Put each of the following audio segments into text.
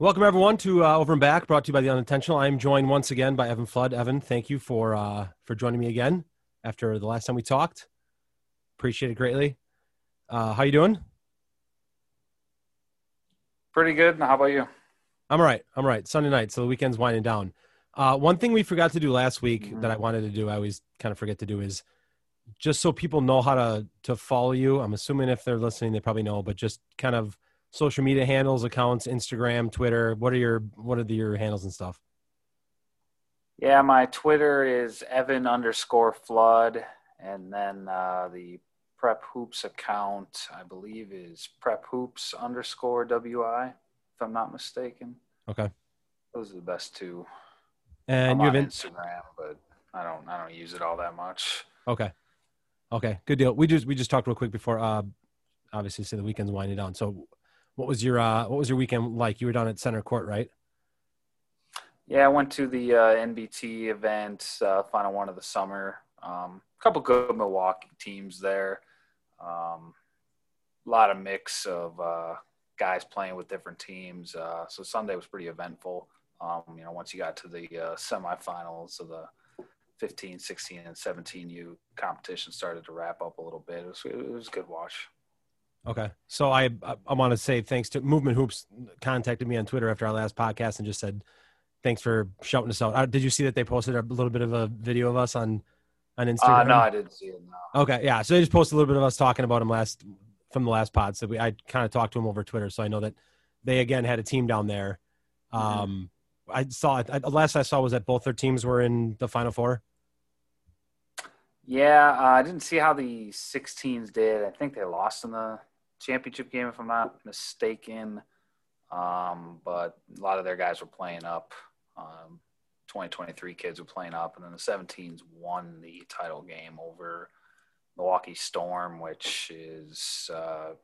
Welcome, everyone, to Over and Back, brought to you by The Unintentional. I'm joined once again by Evan Flood. Evan, thank you for joining me again after the last time we talked. Appreciate it greatly. How you doing? Pretty good. How about you? I'm all right. I'm all right. Sunday night, so the weekend's winding down. One thing we forgot to do last week that I wanted to do, I always kind of forget to do, is just so people know how to follow you. I'm assuming if they're listening, they probably know, but just kind of social media handles, accounts, Instagram, Twitter. What are your handles and stuff? Yeah, my Twitter is Evan_Flood, and then the Prep Hoops account, I believe, is PrepHoops_WI, if I'm not mistaken. Okay, those are the best two. And you have Instagram, but I don't use it all that much. Okay, good deal. We just talked real quick before. Obviously, say the weekend's winding down, so. What was your weekend like? You were down at Center Court, right? Yeah, I went to the NBT event, final one of the summer. A couple good Milwaukee teams there. A lot of mix of guys playing with different teams. So Sunday was pretty eventful. Once you got to the semifinals of the 15, 16, and 17U competition started to wrap up a little bit. It was a good watch. Okay. So I want to say thanks to Movement Hoops contacted me on Twitter after our last podcast and just said, thanks for shouting us out. Did you see that they posted a little bit of a video of us on Instagram? No, I didn't see it. No. Okay. Yeah. So they just posted a little bit of us talking about him from the last pod. So I kind of talked to him over Twitter. So I know that they again had a team down there. I saw it. Last I saw was that both their teams were in the Final Four. Yeah. I didn't see how the 16s did. I think they lost in the championship game, if I'm not mistaken, but a lot of their guys were playing up. 2023 kids were playing up, and then the 17s won the title game over Milwaukee Storm, which is I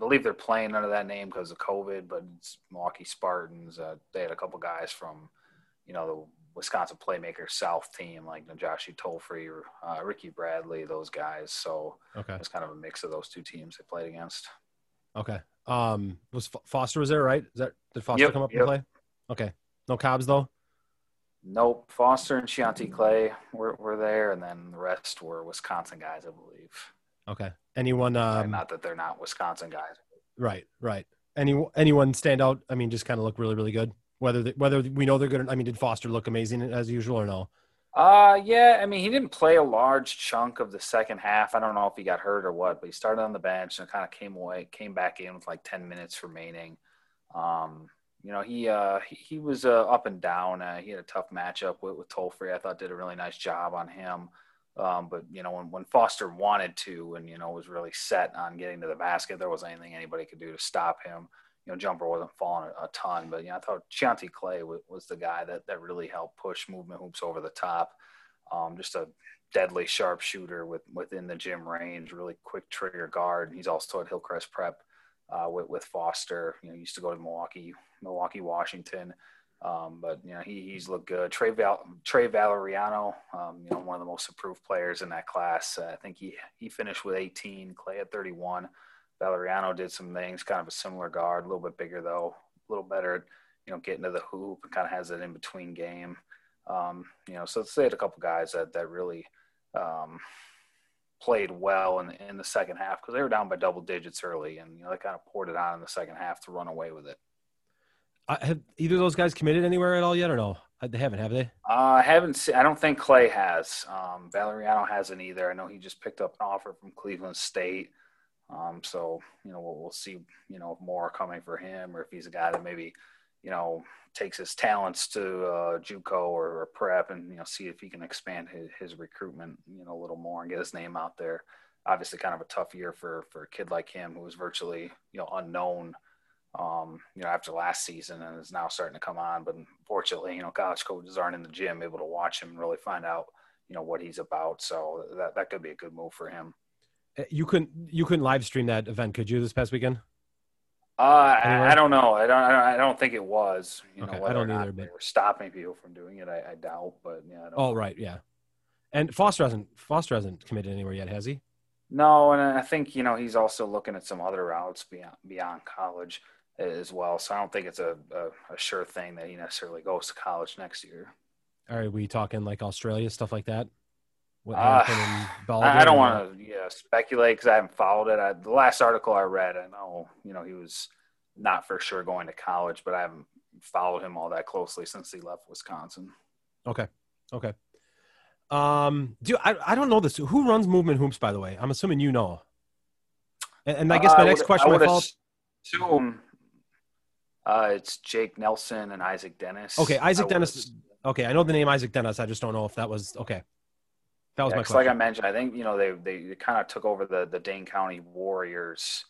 believe they're playing under that name because of COVID, but it's Milwaukee Spartans. They had a couple guys from the Wisconsin Playmaker South team, like Najashi Tolfree, Ricky Bradley, those guys. So okay. It was kind of a mix of those two teams they played against. Okay. Was Foster was there, right? Did Foster come up and play? Okay. No Cobbs though? Nope. Foster and Shanti Clay were there, and then the rest were Wisconsin guys, I believe. Okay. Anyone? Not that they're not Wisconsin guys. Right. Anyone stand out? I mean, just kind of look really, really good. Whether we know they're good. I mean, did Foster look amazing as usual or no? Yeah. I mean, he didn't play a large chunk of the second half. I don't know if he got hurt or what, but he started on the bench and kind of came back in with like 10 minutes remaining. He was up and down. He had a tough matchup with Tolfree. I thought did a really nice job on him. But when Foster wanted to, and was really set on getting to the basket, there wasn't anything anybody could do to stop him. Jumper wasn't falling a ton, but I thought Shanti Clay was the guy that really helped push Movement Hoops over the top. Just a deadly sharp shooter within the gym range, really quick trigger guard. He's also at Hillcrest Prep with Foster. He used to go to Milwaukee, Washington. But he's looked good. Trey Valeriano, one of the most improved players in that class. I think he finished with 18. Clay at 31. Valeriano did some things, kind of a similar guard, a little bit bigger though, a little better, getting to the hoop and kind of has that in-between game. So they had a couple guys that really played well in the second half because they were down by double digits early and, they kind of poured it on in the second half to run away with it. Have either of those guys committed anywhere at all yet or no? They haven't, have they? I don't think Clay has. Valeriano hasn't either. I know he just picked up an offer from Cleveland State. We'll see, if more are coming for him or if he's a guy that maybe, takes his talents to JUCO or prep and, see if he can expand his recruitment, a little more and get his name out there. Obviously kind of a tough year for a kid like him who was virtually, unknown, after last season and is now starting to come on. But unfortunately, college coaches aren't in the gym able to watch him and really find out, what he's about. So that could be a good move for him. You couldn't live stream that event, could you? This past weekend? I don't know. I don't think it was. Okay, I don't either. But they were stopping people from doing it. I doubt. But yeah. Right. Yeah. And Foster hasn't committed anywhere yet, has he? No, and I think he's also looking at some other routes beyond college. as well. So I don't think it's a sure thing that he necessarily goes to college next year. Are we talking like Australia, stuff like that? What I don't want to speculate because I haven't followed it. The last article I read, I know, he was not for sure going to college, but I haven't followed him all that closely since he left Wisconsin. Okay. Dude, I don't know this. Who runs Movement Hoops, by the way? I'm assuming you know. And I guess my next question would follow. It's Jake Nelson and Isaac Dennis. Okay, Isaac Dennis. Okay, I know the name Isaac Dennis. I just don't know if that was – okay. That was my question. Like I mentioned, I think, they kind of took over the Dane County Warriors,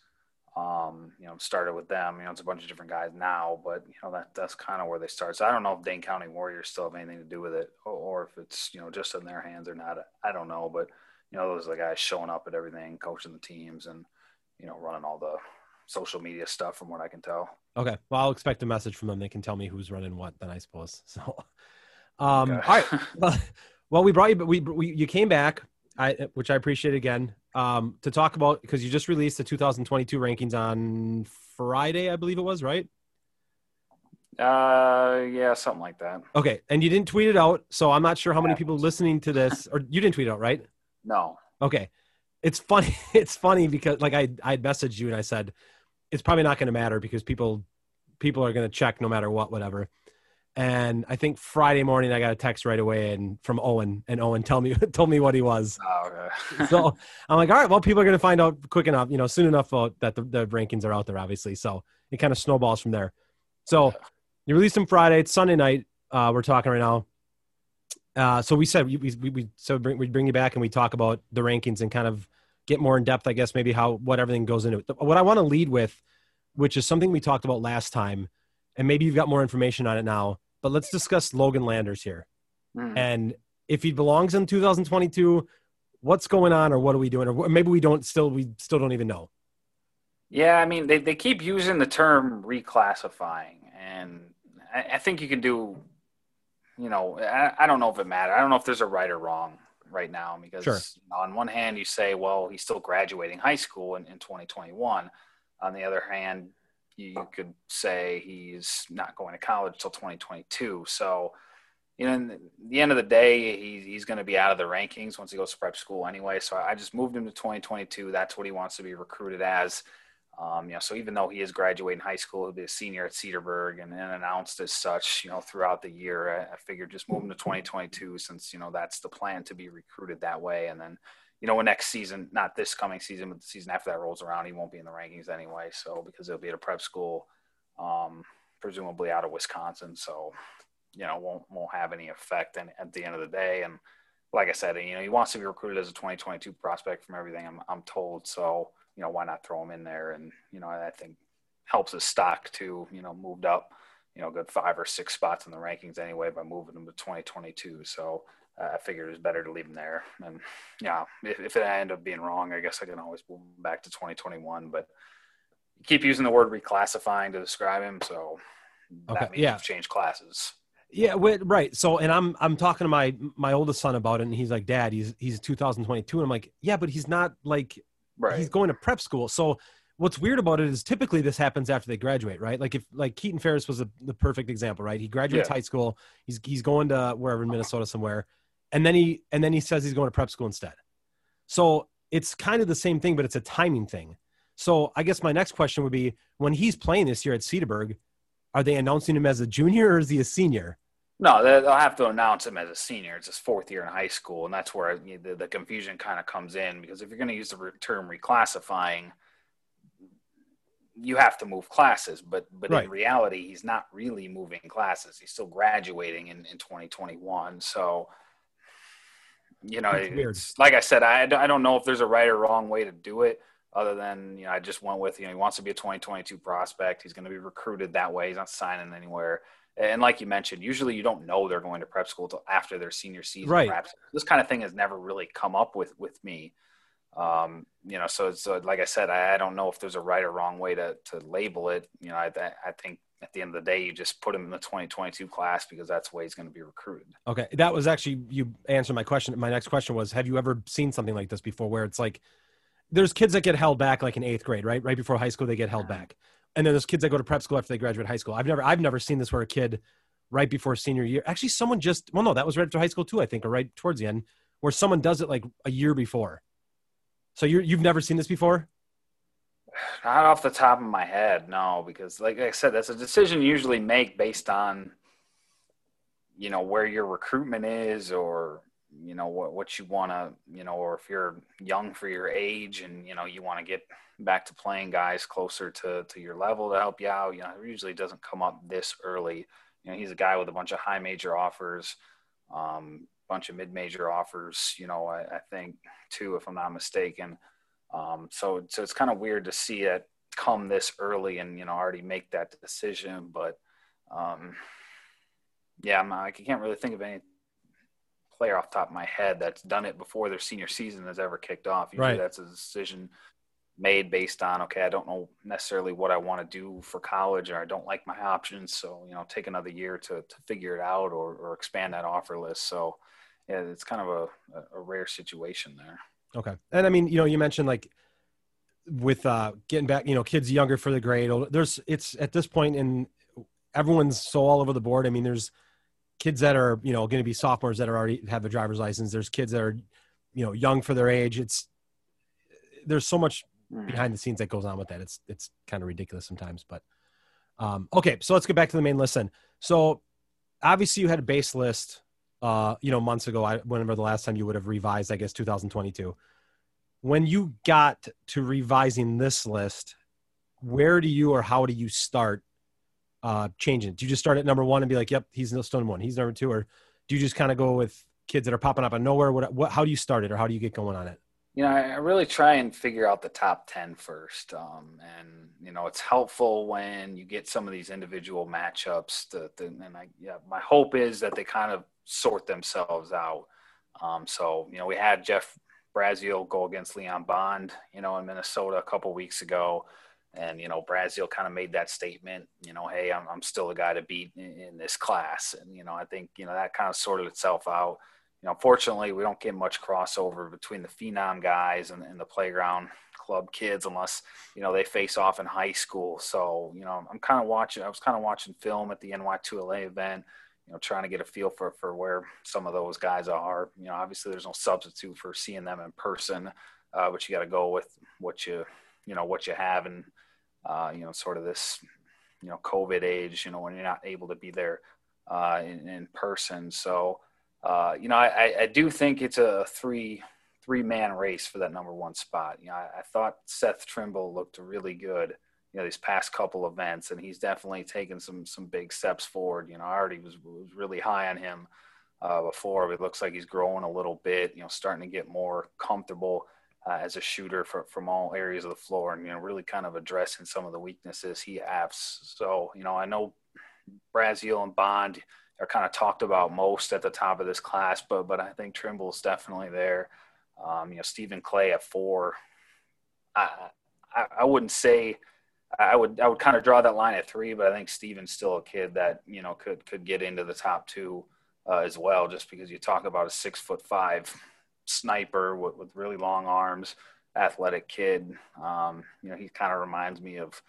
started with them. It's a bunch of different guys now, but, that's kind of where they start. So I don't know if Dane County Warriors still have anything to do with it or if it's, just in their hands or not. I don't know. But, those are the guys showing up at everything, coaching the teams and, running all the social media stuff from what I can tell. Okay. Well, I'll expect a message from them. They can tell me who's running what then, I suppose. So – all right. Well, we brought you, but you came back, which I appreciate again, to talk about, because you just released the 2022 rankings on Friday, I believe it was, right? Yeah, something like that. Okay. And you didn't tweet it out. So I'm not sure how many people listening to this, or you didn't tweet it out, right? No. Okay. It's funny. It's funny because like I messaged you and I said, it's probably not going to matter because people are going to check no matter what, whatever. And I think Friday morning I got a text right away and from Owen, and Owen told me what he was. Oh, okay. So I'm like, all right, well, people are going to find out quick enough, soon enough that the rankings are out there, obviously. So it kind of snowballs from there. So you released them Friday. It's Sunday night. We're talking right now. So we said we bring you back and we talk about the rankings and kind of get more in depth, I guess, maybe what everything goes into it. What I want to lead with, which is something we talked about last time, and maybe you've got more information on it now. But let's discuss Logan Landers here. And if he belongs in 2022, what's going on or what are we doing? Or maybe we still don't even know. Yeah. I mean, they keep using the term reclassifying, and I think you can do, I don't know if it matters. I don't know if there's a right or wrong right now, because sure. On one hand you say, well, he's still graduating high school in 2021. On the other hand, you could say he's not going to college till 2022. So, at the end of the day, he's going to be out of the rankings once he goes to prep school anyway. So I just moved him to 2022. That's what he wants to be recruited as. So even though he is graduating high school, he'll be a senior at Cedarburg and announced as such, throughout the year. I figured just move him to 2022 since, that's the plan to be recruited that way. And then, when next season, not this coming season, but the season after that rolls around, he won't be in the rankings anyway. So, because he'll be at a prep school, presumably out of Wisconsin. So, won't have any effect at the end of the day. And like I said, he wants to be recruited as a 2022 prospect from everything I'm told. So, why not throw him in there? And, I think helps his stock too, moved up, a good 5 or 6 spots in the rankings anyway, by moving him to 2022. So, I figured it was better to leave him there. And, if it ended up being wrong, I guess I can always move him back to 2021. But you keep using the word reclassifying to describe him, so that means you've changed classes. Yeah, right. So, and I'm talking to my oldest son about it, and he's like, Dad, he's 2022. And I'm like, yeah, but he's not like right. He's going to prep school. So what's weird about it is typically this happens after they graduate, right? Like Keaton Ferris was the perfect example, right? He graduates high school. He's going to wherever in Minnesota somewhere. And then he says he's going to prep school instead. So it's kind of the same thing, but it's a timing thing. So I guess my next question would be, when he's playing this year at Cedarburg, are they announcing him as a junior or is he a senior? No, they'll have to announce him as a senior. It's his 4th year in high school. And that's where the confusion kind of comes in, because if you're going to use the term reclassifying, you have to move classes, but right. In reality, he's not really moving classes. He's still graduating in 2021. So, it's like I said, I don't know if there's a right or wrong way to do it, other than, I just went with, he wants to be a 2022 prospect. He's going to be recruited that way. He's not signing anywhere. And like you mentioned, usually you don't know they're going to prep school till after their senior season. Right. Perhaps. This kind of thing has never really come up with me. So like I said, I don't know if there's a right or wrong way to label it. I think at the end of the day, you just put him in the 2022 class because that's the way he's going to be recruited. Okay. That was actually, you answered my question. My next question was, have you ever seen something like this before, where it's like, there's kids that get held back like in 8th grade, right? Right before high school, they get held back. And then there's kids that go to prep school after they graduate high school. I've never seen this where a kid right before senior year, actually someone just, well, no, that was right after high school too, I think, or right towards the end, where someone does it like a year before. So you've never seen this before? Not off the top of my head, no, because like I said, that's a decision you usually make based on, you know, where your recruitment is, or, you know, what you want to, you know, or if you're young for your age and, you know, you want to get back to playing guys closer to your level to help you out, you know, it usually doesn't come up this early. You know, he's a guy with a bunch of high major offers, bunch of mid-major offers, you know, I think too, if I'm not mistaken. So it's kind of weird to see it come this early and, you know, already make that decision. But yeah, I can't really think of any player off the top of my head that's done it before their senior season has ever kicked off. Usually right. That's a decision made based on, okay, I don't know necessarily what I want to do for college, or I don't like my options. So, you know, take another year to figure it out or expand that offer list. So yeah, it's kind of a rare situation there. Okay. And I mean, you know, you mentioned like with getting back, you know, kids younger for the grade, it's at this point in everyone's so all over the board. I mean, there's kids that are, you know, going to be sophomores that are already have a driver's license. There's kids that are, you know, young for their age. There's so much behind the scenes that goes on with that. It's kind of ridiculous sometimes, but okay. So let's get back to the main list then. So obviously you had a base list, you know, months ago, whenever the last time you would have revised, I guess, 2022, when you got to revising this list, where do you, or how do you start changing? Do you just start at number one and be like, yep, he's no stone one, he's number two? Or do you just kind of go with kids that are popping up out of nowhere? What, how do you start it, or how do you get going on it? You know, I really try and figure out the top 10 first. And, you know, it's helpful when you get some of these individual matchups. My hope is that they kind of sort themselves out. So, you know, we had Jeff Brazio go against Leon Bond, you know, in Minnesota a couple weeks ago. And, you know, Brazio kind of made that statement, you know, hey, I'm still a guy to beat in this class. And, you know, I think, you know, that kind of sorted itself out. You know, fortunately, we don't get much crossover between the Phenom guys and the Playground Club kids unless, you know, they face off in high school. So, you know, I was kind of watching film at the NY2LA event, you know, trying to get a feel for where some of those guys are. You know, obviously there's no substitute for seeing them in person, but you got to go with what you have and, you know, sort of this, you know, COVID age, you know, when you're not able to be there in person. So, you know, I do think it's a three-man race for that number one spot. You know, I thought Seth Trimble looked really good, you know, these past couple events, and he's definitely taken some big steps forward. You know, I already was really high on him before, but it looks like he's growing a little bit, you know, starting to get more comfortable as a shooter from all areas of the floor, and, you know, really kind of addressing some of the weaknesses he has. So, you know, I know Brazil and Bond are kind of talked about most at the top of this class, but I think Trimble's definitely there. You know, Stephen Clay at 4, I wouldn't say I would kind of draw that line at 3, but I think Stephen's still a kid that, you know, could get into the top 2 as well, just because you talk about a 6'5" sniper with really long arms, athletic kid. You know, he kind of reminds me of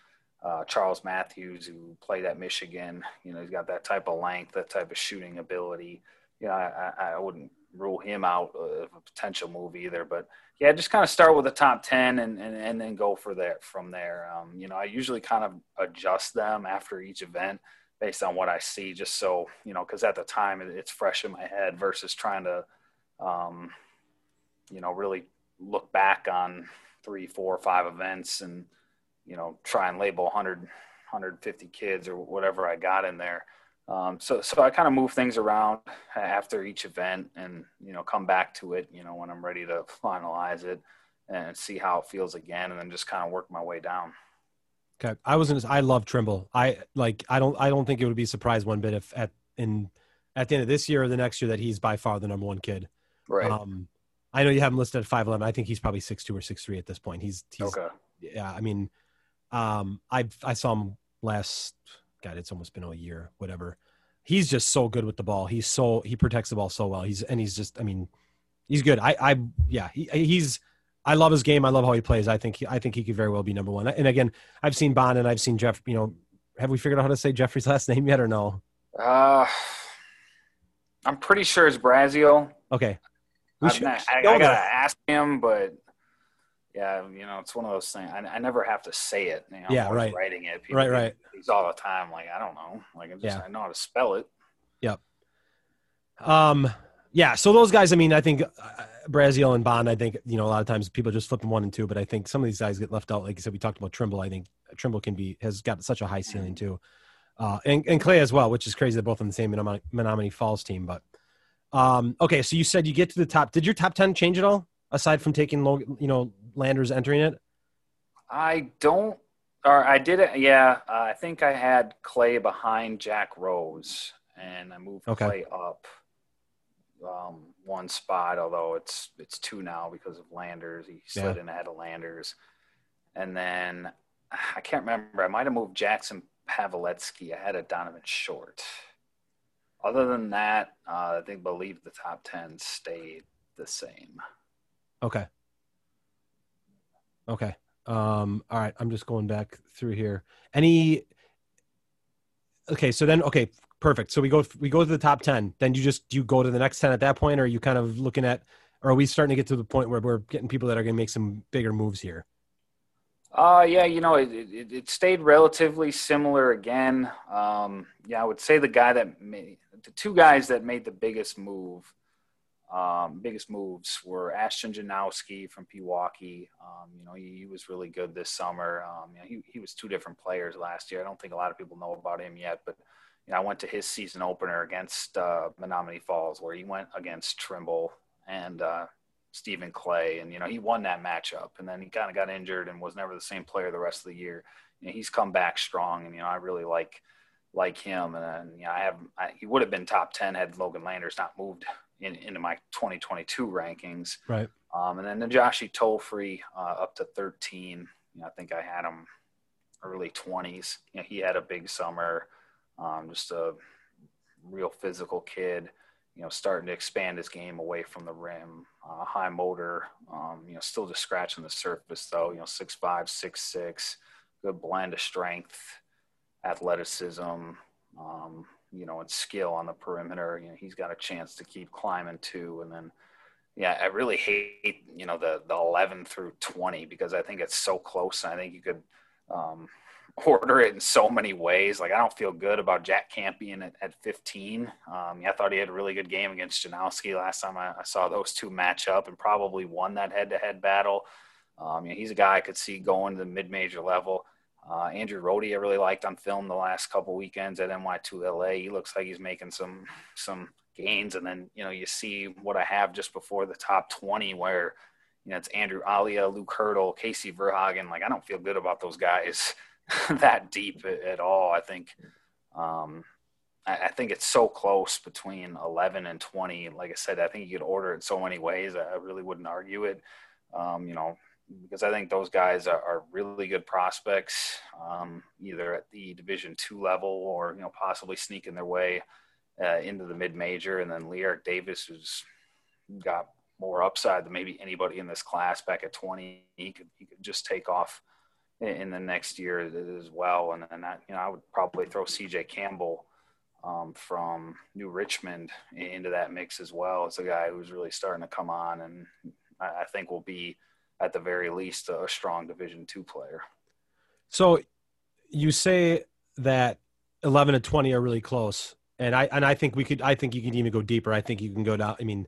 Charles Matthews, who played at Michigan. You know, he's got that type of length, that type of shooting ability. You know, I wouldn't rule him out of a potential move either. But yeah, just kind of start with the top 10 and then go for that from there. You know, I usually kind of adjust them after each event based on what I see, just so, you know, because at the time it's fresh in my head versus trying to, you know, really look back on 3, 4, 5 events and, you know, try and label 100, 150 kids or whatever I got in there. So I kind of move things around after each event and, you know, come back to it, you know, when I'm ready to finalize it and see how it feels again, and then just kind of work my way down. Okay. I love Trimble. I don't think it would be surprised one bit if at the end of this year or the next year that he's by far the number one kid. Right. I know you have him listed at 5'11". I think he's probably 6'2" or 6'3" at this point. He's okay. Yeah. I mean, I saw him last, God, it's almost been a year, whatever. He's just so good with the ball. He protects the ball so well. He's just, I mean, he's good. I, yeah, he, he's, I love his game. I love how he plays. I think he could very well be number one. And again, I've seen Bond and I've seen Jeff. You know, have we figured out how to say Jeffrey's last name yet or no? I'm pretty sure it's Brazio. Okay. I gotta ask him, but yeah, you know, it's one of those things. I never have to say it. You know, yeah, right. Writing it, people right. He's all the time. Like I don't know. Like I know how to spell it. Yep. Yeah. So those guys. I mean, I think Brazio and Bond. I think you know a lot of times people just flip them 1 and 2, but I think some of these guys get left out. Like you said, we talked about Trimble. I think Trimble has got such a high ceiling too, and Clay as well, which is crazy. They're both on the same Menomonee Falls team, but. Okay, so you said you get to the top. Did your top 10 change at all, aside from taking Logan, you know, Landers entering it? I think I had Clay behind Jack Rose, and I moved Clay up one spot, although it's two now because of Landers. He slid in ahead of Landers. And then, I can't remember, I might have moved Jackson Pawelski ahead of Donovan Short. Other than that, I believe the top 10 stayed the same. Okay. All right. I'm just going back through here. Perfect. So we go to the top 10. Then do you go to the next 10 at that point, or are you kind of looking at, or are we starting to get to the point where we're getting people that are going to make some bigger moves here? You know, it stayed relatively similar again. I would say the two guys that made the biggest moves were Ashton Janowski from Pewaukee. You know, he was really good this summer. You know, he was two different players last year. I don't think a lot of people know about him yet, but you know, I went to his season opener against Menomonee Falls, where he went against Trimble and Stephen Clay, and you know, he won that matchup, and then he kind of got injured and was never the same player the rest of the year. You know, he's come back strong, and you know, I really like him, and you know, he would have been top 10 had Logan Landers not moved into my 2022 rankings, right? And then the Najashi Tolfree up to 13. You know, I think I had him early 20s. You know, he had a big summer, just a real physical kid. You know, starting to expand his game away from the rim, high motor, you know, still just scratching the surface though, you know, 6'5", 6'6", good blend of strength, athleticism, you know, and skill on the perimeter. You know, he's got a chance to keep climbing too. And then, yeah, I really hate, you know, the 11 through 20, because I think it's so close. And I think you could order it in so many ways. Like, I don't feel good about Jack Campion at 15. I thought he had a really good game against Janowski last time I saw those two match up, and probably won that head-to-head battle. You know, he's a guy I could see going to the mid-major level. Andrew Rohde, I really liked on film the last couple weekends at NY2LA. He looks like he's making some gains. And then, you know, you see what I have just before the top 20, where, you know, it's Andrew Alia, Luke Hurdle, Casey Verhagen. Like, I don't feel good about those guys that deep at all. I think I think it's so close between 11 and 20. Like I said, I think you could order it so many ways. I really wouldn't argue it, you know, because I think those guys are really good prospects, either at the Division II level or, you know, possibly sneaking their way into the mid-major. And then Learic Davis, who's got more upside than maybe anybody in this class back at 20, he could just take off in the next year as well. And then you know, I would probably throw CJ Campbell from New Richmond into that mix as well. It's a guy who's really starting to come on, and I think will be at the very least a strong Division II player. So you say that 11 and 20 are really close, and I think you could even go deeper. I think you can go down. I mean,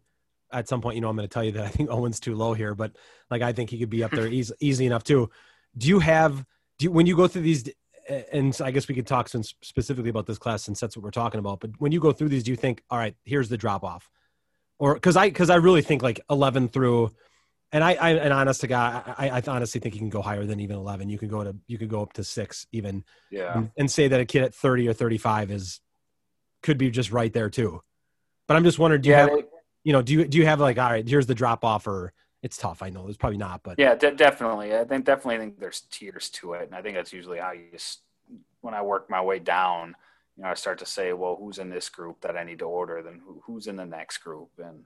at some point, you know, I'm going to tell you that I think Owen's too low here, but like, I think he could be up there easy enough too. When you go through these, and I guess we could talk specifically about this class since that's what we're talking about, but when you go through these, do you think, all right, here's the drop off? Or cause I really think like 11 through, and I honest to God, I honestly think you can go higher than even 11. You could go up to 6 even, and say that a kid at 30 or 35 could be just right there too. But I'm just wondering, do you have like, all right, here's the drop off, or it's tough. I know it's probably not, but yeah, definitely. I think there's tiers to it. And I think that's usually how when I work my way down, you know, I start to say, well, who's in this group that I need to order? Then who's in the next group? And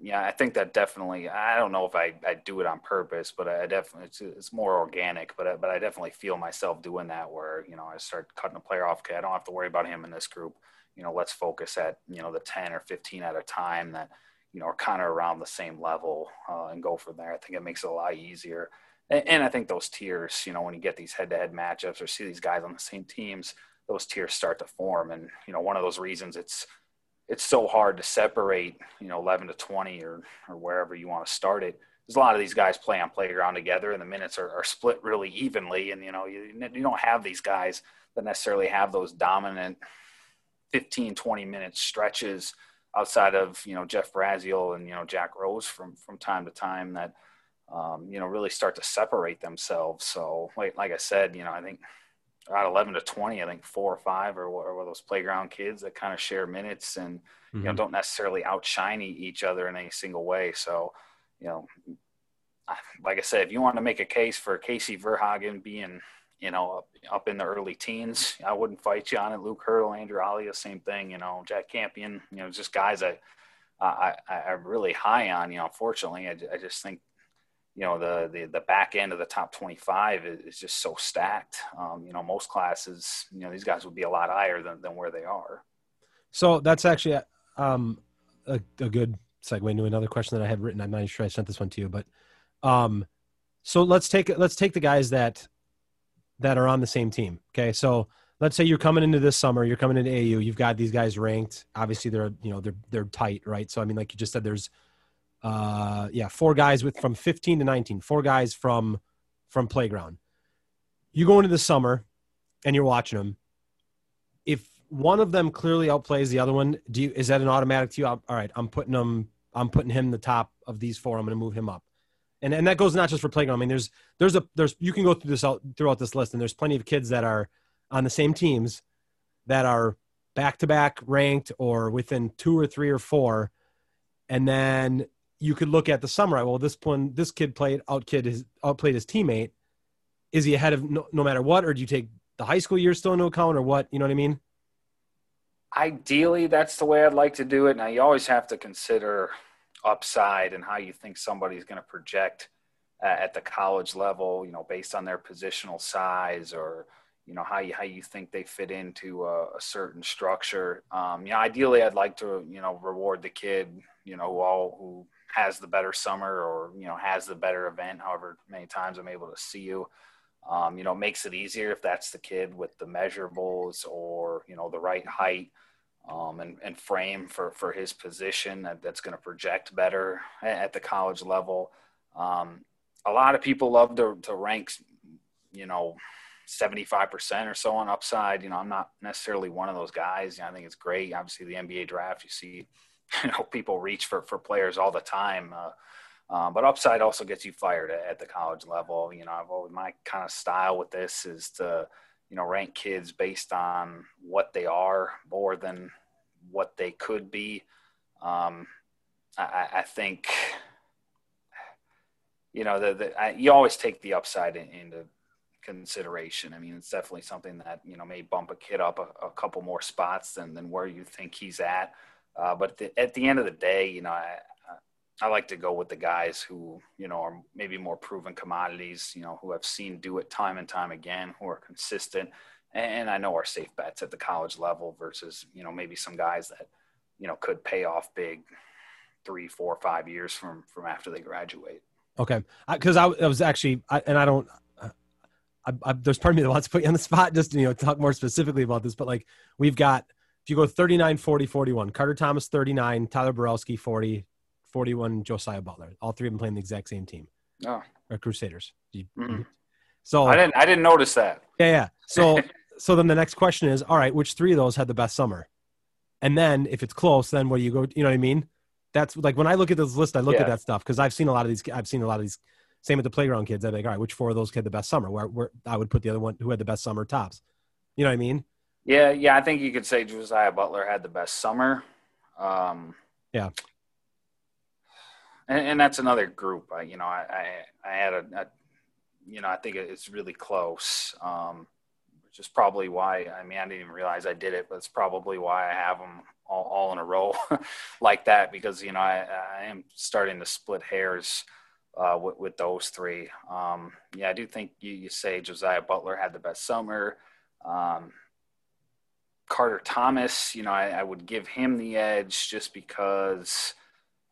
Yeah, I think that definitely, I don't know if I do it on purpose, but I definitely, it's more organic, but I definitely feel myself doing that where, you know, I start cutting a player off. Okay, I don't have to worry about him in this group. You know, let's focus at, you know, the 10 or 15 at a time that, you know, are kind of around the same level and go from there. I think it makes it a lot easier. And I think those tiers, you know, when you get these head-to-head matchups or see these guys on the same teams, those tiers start to form. And, you know, one of those reasons it's so hard to separate, you know, 11 to 20 or wherever you want to start it. There's a lot of these guys play on playground together and the minutes are split really evenly. And, you know, you don't have these guys that necessarily have those dominant 15, 20 minute stretches outside of, you know, Jeff Brazio and, you know, Jack Rose from time to time that, you know, really start to separate themselves. So like I said, you know, I think about 11 to 20, I think 4 or 5 are those playground kids that kind of share minutes and, you know, don't necessarily outshine each other in any single way. So, you know, like I said, if you want to make a case for Casey Verhagen being, you know, up in the early teens, I wouldn't fight you on it. Luke Hurdle, Andrew Alia, same thing, you know, Jack Campion, you know, just guys I'm really high on, you know, unfortunately, I just think, you know, the back end of the top 25 is just so stacked. You know, most classes, you know, these guys would be a lot higher than where they are. So that's actually a good segue into another question that I had written. I'm not sure I sent this one to you, but so let's take the guys that are on the same team. Okay. So let's say you're coming into this summer, you're coming into AU, you've got these guys ranked. Obviously they're tight. Right. So, I mean, like you just said, there's, 4 guys from 15 to 19, 4 guys from playground. You go into the summer and you're watching them. If one of them clearly outplays the other one, is that an automatic to you? All right. I'm putting him the top of these 4. I'm going to move him up. And that goes not just for playground. I mean, you can go through this throughout this list, and there's plenty of kids that are on the same teams that are back-to-back ranked or within 2 or 3 or 4. And then you could look at the summer. Well, this kid outplayed his teammate. Is he ahead of no matter what, or do you take the high school year still into account, or what? You know what I mean? Ideally, that's the way I'd like to do it. Now, you always have to consider upside and how you think somebody's going to project at the college level, you know, based on their positional size or, you know, how you think they fit into a certain structure. You know, ideally I'd like to, you know, reward the kid, you know, who has the better summer or, you know, has the better event, however many times I'm able to see you. You know, makes it easier if that's the kid with the measurables or, you know, the right height, and frame for his position that's going to project better at the college level. A lot of people love to rank, you know, 75% or so on upside. You know, I'm not necessarily one of those guys. You know, I think it's great. Obviously the NBA draft, you see, you know, people reach for players all the time. But upside also gets you fired at the college level. You know, my kind of style with this is to, you know, rank kids based on what they are more than what they could be. I think, you know, you always take the upside into consideration. I mean, it's definitely something that, you know, may bump a kid up a couple more spots than where you think he's at. But at the end of the day, you know, I like to go with the guys who, you know, are maybe more proven commodities, you know, who I've seen do it time and time again, who are consistent and I know are safe bets at the college level versus, you know, maybe some guys that, you know, could pay off big 3, 4, 5 years from after they graduate. Okay. Because I was actually, there's part of me that wants to put you on the spot just to, you know, talk more specifically about this, but like we've got, if you go 39, 40, 41, Carter Thomas, 39, Tyler Borowski, 40, 41, Josiah Butler. All 3 of them playing the exact same team. Oh. Or Crusaders. Mm-hmm. So I didn't notice that. Yeah. So so then the next question is, all right, which 3 of those had the best summer? And then if it's close, then where do you go? You know what I mean? That's like when I look at this list, I look at that stuff because I've seen a lot of these same at the playground kids. I'd be like, all right, which 4 of those had the best summer? Where I would put the other one who had the best summer tops. You know what I mean? Yeah, I think you could say Josiah Butler had the best summer. Yeah. And that's another group. You know, I had I think it's really close. which is probably why, I mean, I didn't even realize I did it, but it's probably why I have them all in a row like that, because, you know, I am starting to split hairs with those three. I do think you say Josiah Butler had the best summer. Carter Thomas, you know, I would give him the edge just because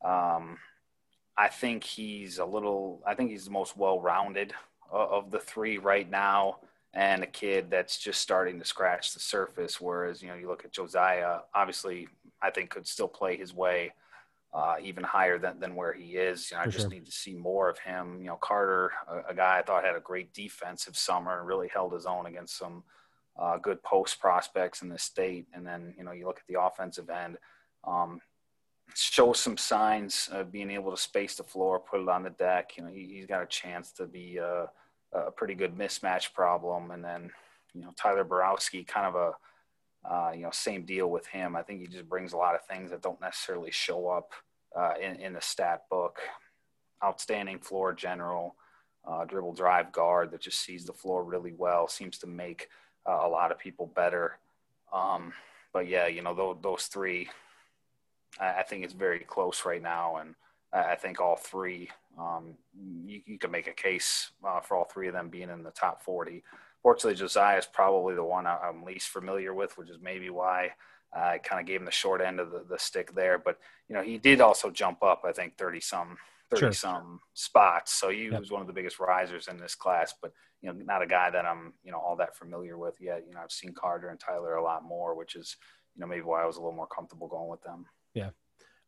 I think he's the most well-rounded of the three right now, and a kid that's just starting to scratch the surface. Whereas, you know, you look at Josiah, obviously I think could still play his way even higher than where he is. You know, I just need to see more of him. You know, Carter, a guy I thought had a great defensive summer and really held his own against some good post prospects in the state. And then, you know, you look at the offensive end, show some signs of being able to space the floor, put it on the deck. You know, he's got a chance to be a pretty good mismatch problem. And then, you know, Tyler Borowski, kind of same deal with him. I think he just brings a lot of things that don't necessarily show up in the stat book. Outstanding floor general, dribble drive guard that just sees the floor really well, seems to make a lot of people better. But yeah, you know, those three, I think it's very close right now. And I think all three, you can make a case for all three of them being in the top 40. Fortunately, Josiah is probably the one I'm least familiar with, which is maybe why I kind of gave him the short end of the stick there. But, you know, he did also jump up, I think, 30-some spots. So he was one of the biggest risers in this class, but, you know, not a guy that I'm, you know, all that familiar with yet. You know, I've seen Carter and Tyler a lot more, which is, you know, maybe why I was a little more comfortable going with them. Yeah.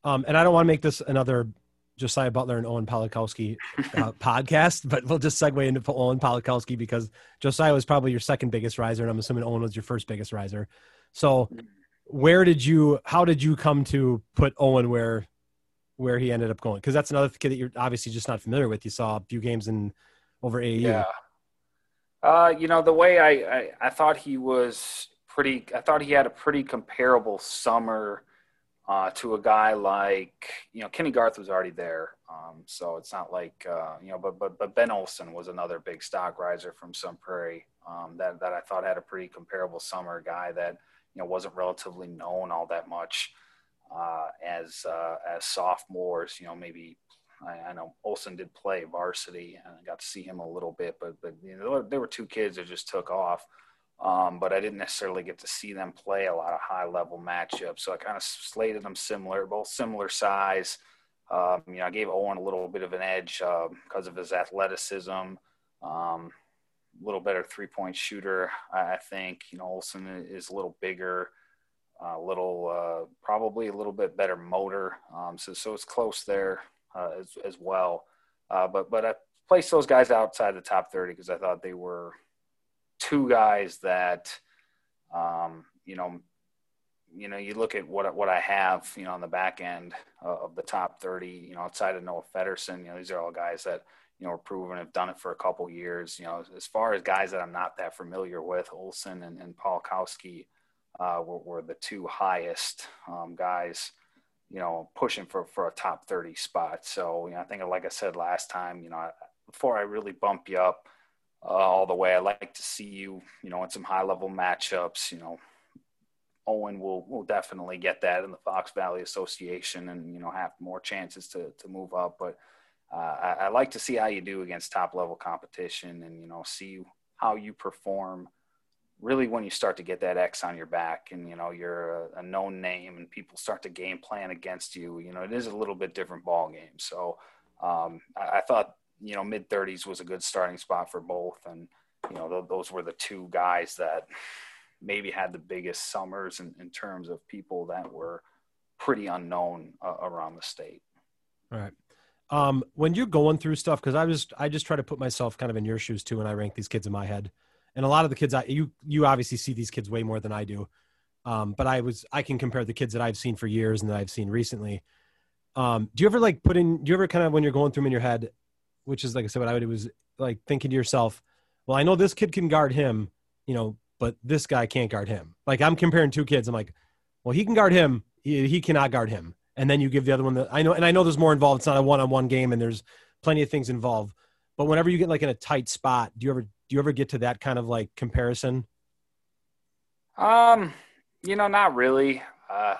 And I don't want to make this another Josiah Butler and Owen Polakowski podcast, but we'll just segue into Owen Polakowski, because Josiah was probably your second biggest riser, and I'm assuming Owen was your first biggest riser. So how did you come to put Owen where he ended up going? Cause that's another kid that you're obviously just not familiar with. You saw a few games over AAU. Yeah. You know, the way I thought he was I thought he had a pretty comparable summer to a guy like, you know, Kenny Garth was already there. So it's not like, you know, but Ben Olson was another big stock riser from Sun Prairie that I thought had a pretty comparable summer, guy that, you know, wasn't relatively known all that much as sophomores. You know, maybe I know Olson did play varsity and I got to see him a little bit, but you know, there were two kids that just took off. But I didn't necessarily get to see them play a lot of high-level matchups. So I kind of slated them similar, both similar size. You know, I gave Owen a little bit of an edge because of his athleticism, a little better three-point shooter, I think. You know, Olson is a little bigger, probably a little bit better motor. So it's close there as well. But I placed those guys outside the top 30 because I thought they were – two guys that, you look at what I have, you know, on the back end of the top 30, you know, outside of Noah Feddersen, you know, these are all guys that, you know, are proven, have done it for a couple years. You know, as far as guys that I'm not that familiar with, Olson and Polakowski were the two highest guys, you know, pushing for a top 30 spot. So, you know, I think, like I said last time, you know, before I really bump you up all the way, I like to see you, you know, in some high-level matchups. You know, Owen will definitely get that in the Fox Valley Association, and you know, have more chances to move up. But I like to see how you do against top-level competition, and you know, see how you perform. Really, when you start to get that X on your back, and you know, you're a known name, and people start to game plan against you. You know, it is a little bit different ball game. So I thought, you know, mid-30s was a good starting spot for both. And, you know, those were the two guys that maybe had the biggest summers in terms of people that were pretty unknown around the state. All right. When you're going through stuff, because I just try to put myself kind of in your shoes too when I rank these kids in my head. And a lot of the kids, you obviously see these kids way more than I do. But I can compare the kids that I've seen for years and that I've seen recently. Do you ever like when you're going through them in your head, which is, like I said, what I would do was like thinking to yourself, well, I know this kid can guard him, you know, but this guy can't guard him. Like, I'm comparing two kids. I'm like, well, he can guard him. He cannot guard him. And then you give the other one I know there's more involved. It's not a one-on-one game and there's plenty of things involved, but whenever you get like in a tight spot, do you ever get to that kind of like comparison You know, not really. I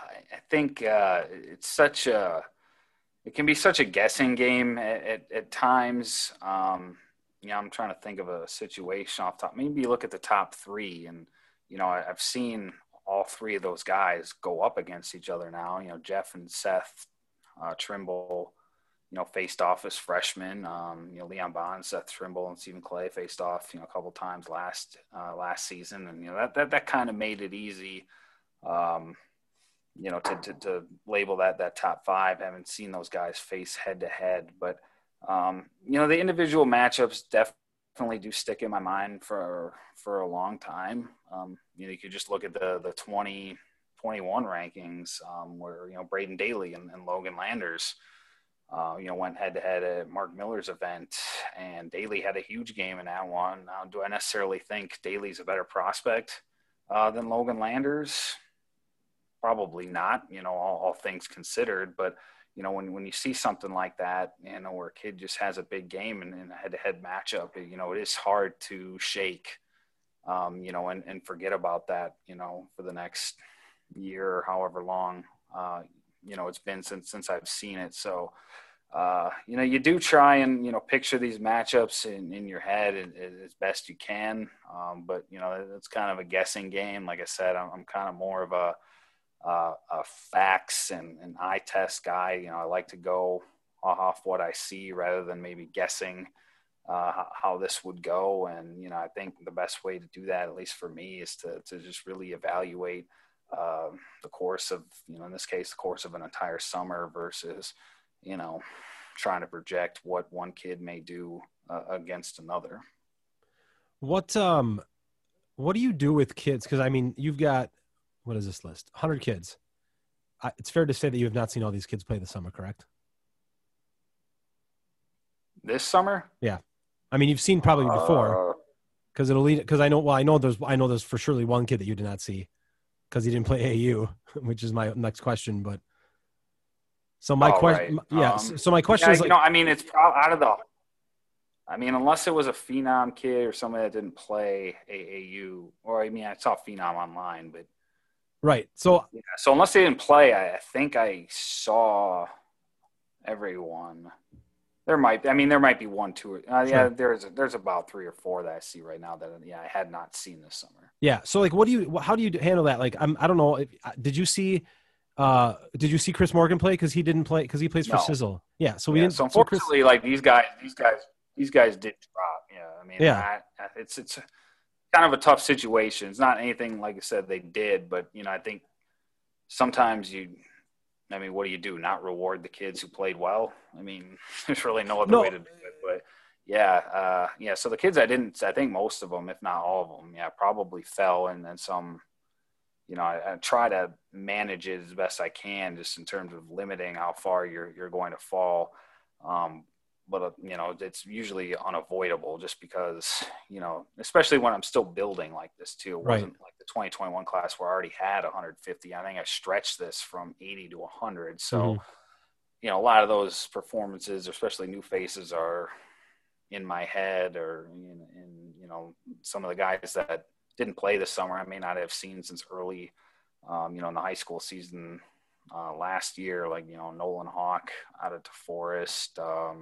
think it's such a – it can be such a guessing game at times. You know, I'm trying to think of a situation off top. Maybe you look at the top three, and, you know, I've seen all three of those guys go up against each other now. You know, Jeff and Seth Trimble, you know, faced off as freshmen. You know, Leon Bond, Seth Trimble, and Stephen Clay faced off, you know, a couple times last season. And, you know, that kind of made it easy. You know, to label that top five. I haven't seen those guys face head to head, but you know, the individual matchups definitely do stick in my mind for a long time. You know, you could just look at the 2021 rankings, where, you know, Braden Daly and Logan Landers, you know, went head to head at Mark Miller's event, and Daly had a huge game in that one. Now, do I necessarily think Daly's a better prospect than Logan Landers? Probably not, you know, all things considered. But, you know, when you see something like that, you know, where a kid just has a big game and a head-to-head matchup, you know, it is hard to shake, you know, and forget about that, you know, for the next year or however long, you know, it's been since I've seen it. So, you know, you do try and, you know, picture these matchups in your head as best you can. But, you know, it's kind of a guessing game. Like I said, I'm kind of more of a facts and an eye test guy. You know, I like to go off what I see rather than maybe guessing how this would go. And, you know, I think the best way to do that, at least for me, is to just really evaluate the course of, you know, in this case, the course of an entire summer versus, you know, trying to project what one kid may do against another. What do you do with kids? Because, I mean, you've got, what is this list? 100 kids. It's fair to say that you have not seen all these kids play this summer, correct? This summer? Yeah. I mean, you've seen probably before, because it'll lead. Because I know. Well, I know there's for surely one kid that you did not see, because he didn't play AU, which is my next question. But so my question, right. Yeah. So my question is, like, you know, I mean, it's probably out of the. I mean, unless it was a Phenom kid or somebody that didn't play AAU, or I mean, I saw Phenom online, but. Right. So, yeah, so unless they didn't play, I think I saw everyone. There might be one, two. Yeah, there's about three or four that I see right now that I had not seen this summer. Yeah. So, like, how do you handle that? Like, I don't know. Did you see Chris Morgan play? Because he didn't play, because he plays for Sizzle. Yeah. So we didn't. So unfortunately, like these guys did drop. Yeah. I mean, yeah. It's kind of a tough situation. It's not anything, like I said, they did, but, you know, I think sometimes what do you do? Not reward the kids who played well? I mean, there's really no other way to do it, but yeah. So the kids I think most of them, if not all of them, probably fell. And then some, you know, I try to manage it as best I can, just in terms of limiting how far you're going to fall. But, you know, it's usually unavoidable just because, you know, especially when I'm still building like this too. It wasn't like the 2021 class where I already had 150. I think I stretched this from 80 to 100. So, you know, a lot of those performances, especially new faces, are in my head, or in you know, some of the guys that didn't play this summer I may not have seen since early, you know, in the high school season last year, like, you know, Nolan Hawk out of DeForest,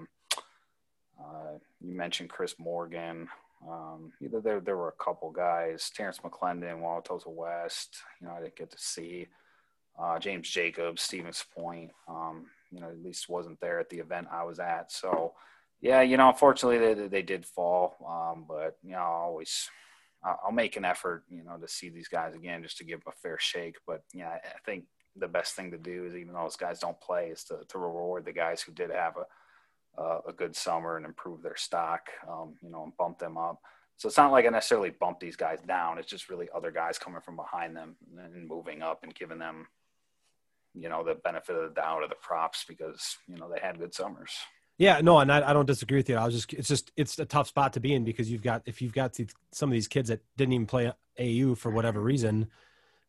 you mentioned Chris Morgan. There were a couple guys, Terrence McClendon, Wauwatosa West, you know, I didn't get to see, James Jacobs, Stevens Point, you know, at least wasn't there at the event I was at. So, yeah, you know, unfortunately they did fall, but, you know, I'll make an effort, you know, to see these guys again just to give them a fair shake. But, yeah, I think the best thing to do is, even though those guys don't play, is to reward the guys who did have a good summer and improve their stock, you know, and bump them up. So it's not like I necessarily bump these guys down. It's just really other guys coming from behind them and moving up and giving them, you know, the benefit of the doubt of the props because, you know, they had good summers. Yeah, no, and I don't disagree with you. It's a tough spot to be in, because if you've got some of these kids that didn't even play AU for whatever reason,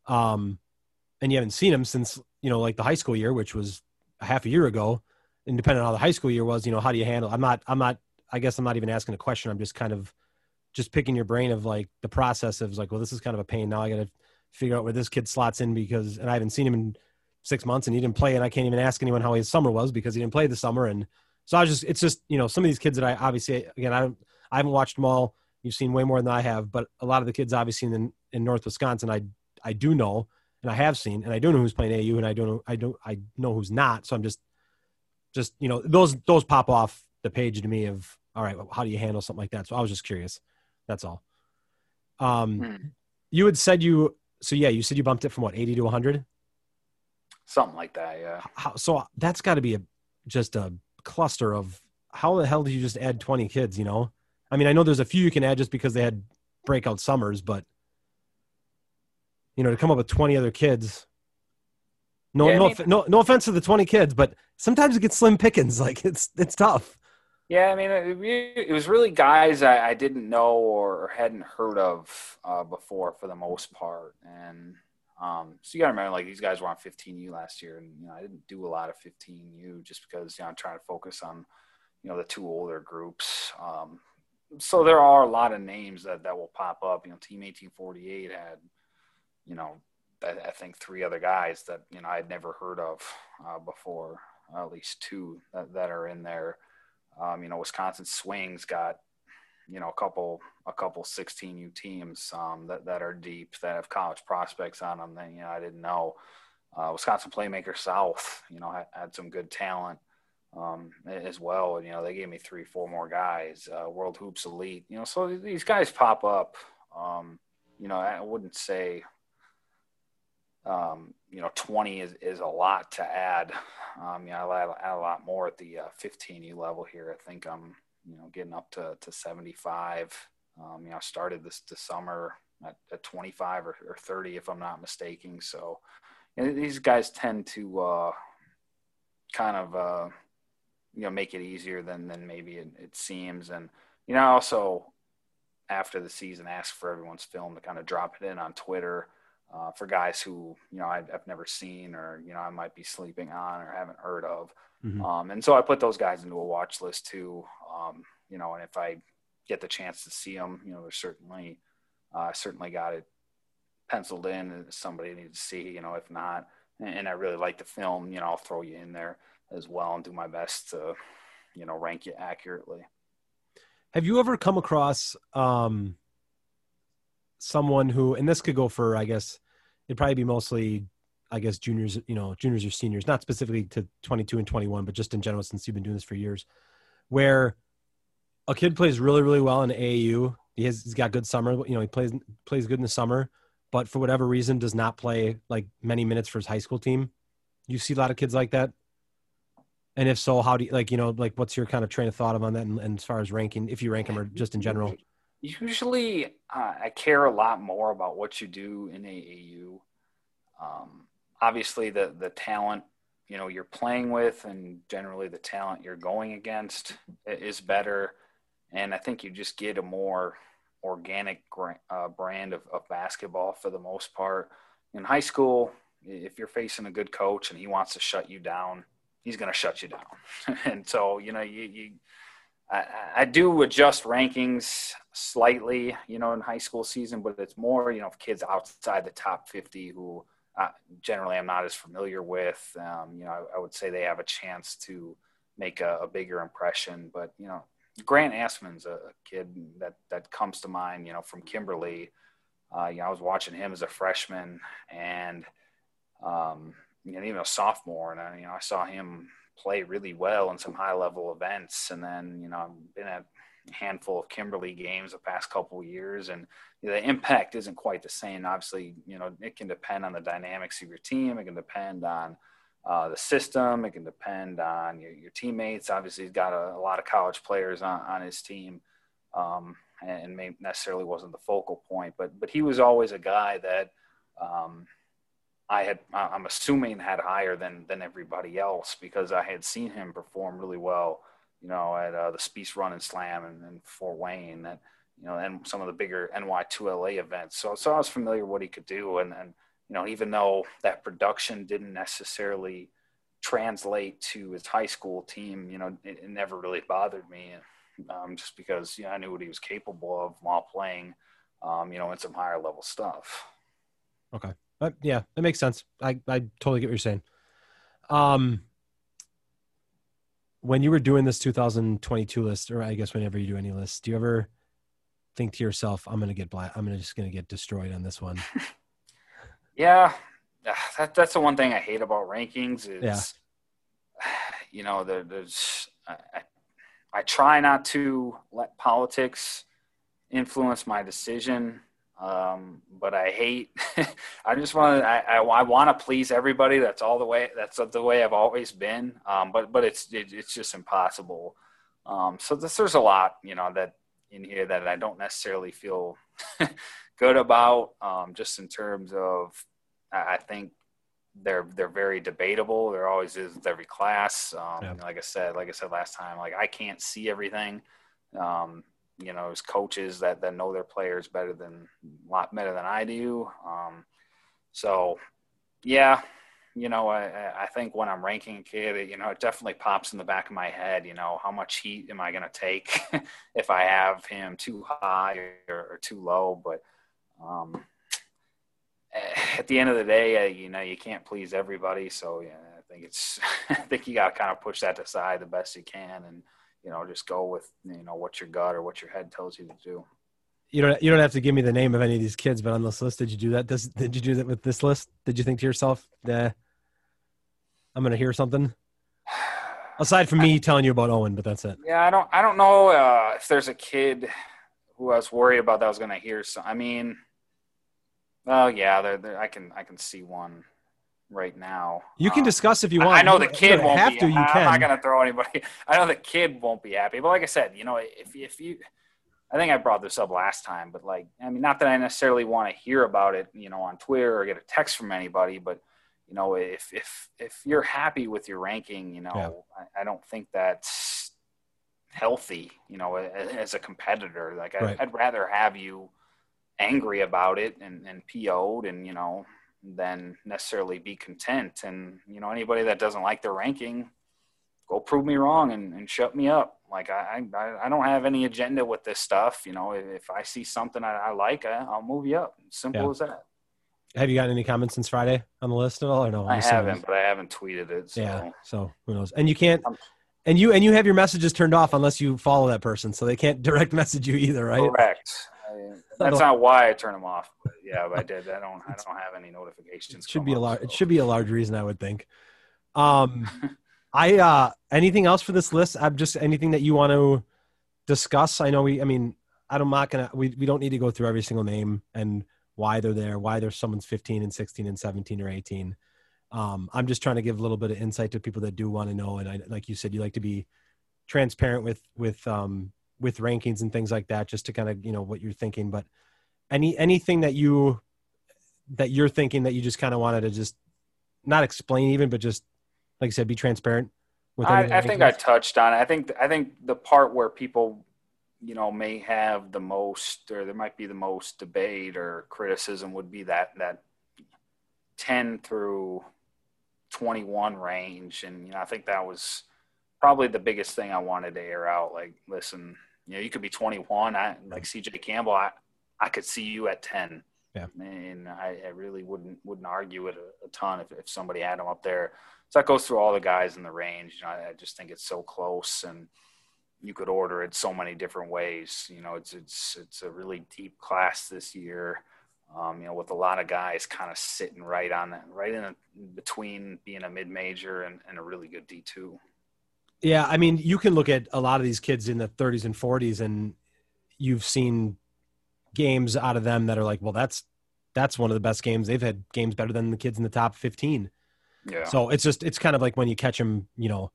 and you haven't seen them since, you know, like the high school year, which was a half a year ago. And depending on how the high school year was, you know, how do you handle? I guess I'm not even asking a question. I'm just kind of picking your brain of like the process of like, well, this is kind of a pain. Now I got to figure out where this kid slots in because, and I haven't seen him in 6 months and he didn't play. And I can't even ask anyone how his summer was because he didn't play this summer. And so I was just, it's just, you know, some of these kids that I obviously, again, I haven't watched them all. You've seen way more than I have, but a lot of the kids obviously in North Wisconsin, I do know, and I have seen, and I do know who's playing AU and I know who's not. So I'm just, you know, those pop off the page to me of, all right, well, how do you handle something like that? So I was just curious. That's all. You had said you said you bumped it from what, 80 to 100? Something like that, yeah. So that's got to be just a cluster of how the hell did you just add 20 kids, you know? I mean, I know there's a few you can add just because they had breakout summers, but, you know, to come up with 20 other kids, no offense to the 20 kids, but sometimes it gets slim pickings. Like it's tough. Yeah, I mean, it was really guys I didn't know or hadn't heard of before for the most part. And so you got to remember, like, these guys were on 15U last year. And, you know, I didn't do a lot of 15U just because, you know, I'm trying to focus on, you know, the two older groups. So there are a lot of names that will pop up. You know, Team 1848 had, you know, I think three other guys that, you know, I had never heard of before, at least two that are in there. You know, Wisconsin Swings got, you know, a couple 16U teams that are deep, that have college prospects on them that, you know, I didn't know. Wisconsin Playmaker South, you know, had some good talent as well. And, you know, they gave me 3-4 more guys. World Hoops Elite, you know, so these guys pop up. You know, I wouldn't say, you know, 20 is a lot to add. You know, I'll add a lot more at the 15U level here. I think I'm, you know, getting up to 75. You know, I started this summer at 25 or 30, if I'm not mistaken. So, and these guys tend to kind of, you know, make it easier than maybe it seems. And, you know, I also, after the season, asked for everyone's film to kind of drop it in on Twitter. For guys who, you know, I've never seen or, you know, I might be sleeping on or haven't heard of. Mm-hmm. And so I put those guys into a watch list too. You know, and if I get the chance to see them, you know, there's certainly got it penciled in as somebody I need to see, you know, if not, and I really like the film, you know, I'll throw you in there as well and do my best to, you know, rank you accurately. Have you ever come across, someone who, and this could go for, I guess, it'd probably be mostly, I guess, juniors or seniors, not specifically to 22 and 21, but just in general, since you've been doing this for years, where a kid plays really, really well in AAU. He's got good summer, you know, he plays good in the summer, but for whatever reason does not play like many minutes for his high school team. You see a lot of kids like that. And if so, how do you, like, you know, like what's your kind of train of thought on that? And as far as ranking, if you rank them or just in general. Usually I care a lot more about what you do in AAU. Obviously the talent, you know, you're playing with and generally the talent you're going against is better. And I think you just get a more organic brand of basketball for the most part. In high school, if you're facing a good coach and he wants to shut you down, he's going to shut you down. And so, you know, I do adjust rankings slightly, you know, in high school season, but it's more, you know, kids outside the top 50 who generally I'm not as familiar with. You know, I would say they have a chance to make a bigger impression. But, you know, Grant Assman's a kid that comes to mind, you know, from Kimberly. You know, I was watching him as a freshman and, you know, even a sophomore, and you know, I saw him play really well in some high level events. And then, you know, I've been at a handful of Kimberly games the past couple of years, and you know, the impact isn't quite the same. Obviously, you know, it can depend on the dynamics of your team. It can depend on the system. It can depend on your teammates. Obviously he's got a lot of college players on his team. And maybe necessarily wasn't the focal point, but he was always a guy that, I'm assuming had higher than everybody else because I had seen him perform really well, you know, at the Speece Run and Slam and Fort Wayne, and you know, and some of the bigger NY2LA events. So I was familiar with what he could do, and you know, even though that production didn't necessarily translate to his high school team, you know, it never really bothered me, just because you know I knew what he was capable of while playing, you know, in some higher level stuff. Okay. Yeah, that makes sense. I totally get what you're saying. When you were doing this 2022 list, or I guess whenever you do any list, do you ever think to yourself, I'm just going to get destroyed on this one? Yeah. That's the one thing I hate about rankings is, you know, I try not to let politics influence my decision. But I hate, I want to please everybody. That's the way I've always been. But it's just impossible. So there's a lot, you know, that in here that I don't necessarily feel good about, just in terms of, I think they're very debatable. There always is with every class. Like I said last time, like I can't see everything. You know, as coaches that know their players a lot better than I do. So yeah, you know, I think when I'm ranking a kid, you know, it definitely pops in the back of my head, you know, how much heat am I going to take if I have him too high or too low? But at the end of the day, you know, you can't please everybody. So yeah, I think you got to kind of push that aside the best you can and, you know, just go with, you know, what your gut or what your head tells you to do. You don't have to give me the name of any of these kids, but on this list, did you do that? Did you do that with this list? Did you think to yourself, nah, I'm going to hear something aside from me telling you about Owen, but that's it. Yeah. I don't know if there's a kid who I was worried about that I was going to hear. So, I mean, oh yeah, I can see one right now. You can discuss if you want. I know the kid won't have be to, you I'm can. Not going to throw anybody. I know the kid won't be happy, but like I said, you know, if you, I think I brought this up last time, but like, I mean, not that I necessarily want to hear about it, you know, on Twitter or get a text from anybody, but you know, if you're happy with your ranking, you know, yeah. I don't think that's healthy, you know, as a competitor. Like I'd rather have you angry about it and PO'd and, you know, than necessarily be content. And, you know, anybody that doesn't like their ranking, go prove me wrong and shut me up. Like I don't have any agenda with this stuff. You know, if I see something I like, I'll move you up. Simple as that. Have you gotten any comments since Friday on the list at all or no? I haven't, but I haven't tweeted it. So. Yeah. So who knows? And you can't, and you have your messages turned off unless you follow that person. So they can't direct message you either. Right. Correct. That's not why I turn them off. But yeah, if I did, I don't have any notifications. It should be a large reason, I would think. Anything else for this list? I'm just anything that you want to discuss. We don't need to go through every single name and why they're there, why there's someone's 15 and 16 and 17 or 18. I'm just trying to give a little bit of insight to people that do want to know. And I, like you said, you like to be transparent with rankings and things like that, just to kind of, you know, what you're thinking, but anything that you're thinking that you just kind of wanted to just not explain even, but just, like I said, be transparent. I think I touched on it. I think the part where people, you know, may have the most, or there might be the most debate or criticism would be that 10 through 21 range. And, you know, I think that was probably the biggest thing I wanted to air out. Like, listen, you know, you could be 21. Like CJ Campbell, I could see you at 10. Yeah. And I really wouldn't argue it a ton if somebody had him up there. So that goes through all the guys in the range. You know, I just think it's so close and you could order it so many different ways. You know, it's a really deep class this year. You know, with a lot of guys kind of sitting right on that, right in between being a mid-major and a really good D2. Yeah, I mean, you can look at a lot of these kids in the 30s and 40s, and you've seen games out of them that are like, well, that's one of the best games. They've had games better than the kids in the top 15. Yeah. So it's just, it's kind of like when you catch them, you know,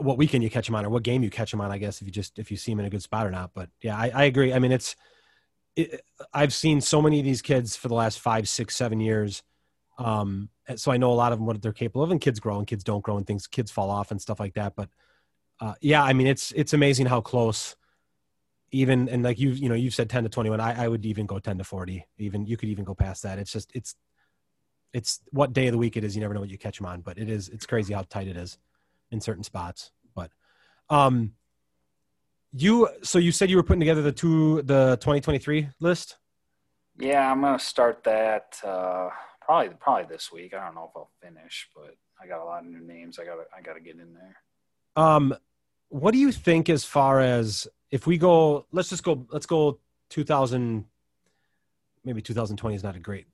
what weekend you catch them on or what game you catch them on, I guess, if you see them in a good spot or not. But yeah, I agree. I mean, I've seen so many of these kids for the last 5, 6, 7 years. So I know a lot of them, what they're capable of, and kids grow and kids don't grow and things, kids fall off and stuff like that. But yeah, I mean, it's amazing how close even, and like you know, you've said 10 to 21, I would even go 10 to 40, even you could even go past that. It's just, it's what day of the week it is. You never know what you catch them on, but it's crazy how tight it is in certain spots. But so you said you were putting together the 2023 list. Yeah, I'm going to start that probably this week. I don't know if I'll finish, but I got a lot of new names. I got to get in there. What do you think as far as if we go – let's go 2000 – maybe 2020 is not a great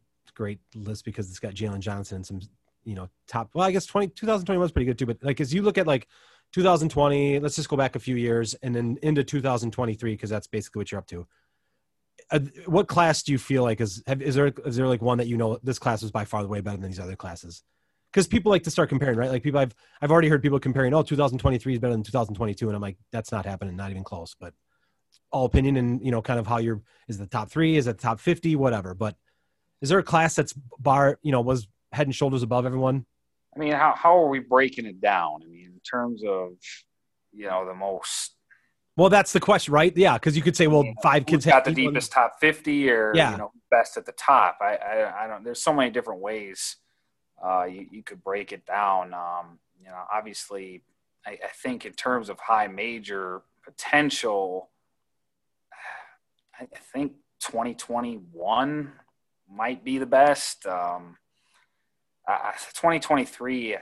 list because it's got Jalen Johnson and some, you know, top – well, I guess 2020 was pretty good too. But, like, as you look at, like, 2020, let's just go back a few years and then into 2023 because that's basically what you're up to. What class do you feel like is there like one that, you know, this class was by far the way better than these other classes? Because people like to start comparing, right? Like, people I've already heard people comparing, oh, 2023 is better than 2022, and I'm like, that's not happening, not even close. But all opinion and, you know, kind of how you're, is the top three, is it the top 50, whatever. But is there a class that's was head and shoulders above everyone? I mean, how are we breaking it down? I mean, in terms of, you know, the most. Well, that's the question, right? Yeah, because you could say, well, five kids got the deepest top 50, or you know, best at the top. I don't. There's so many different ways you could break it down. You know, obviously, I think in terms of high major potential, I think 2021 might be the best. 2023.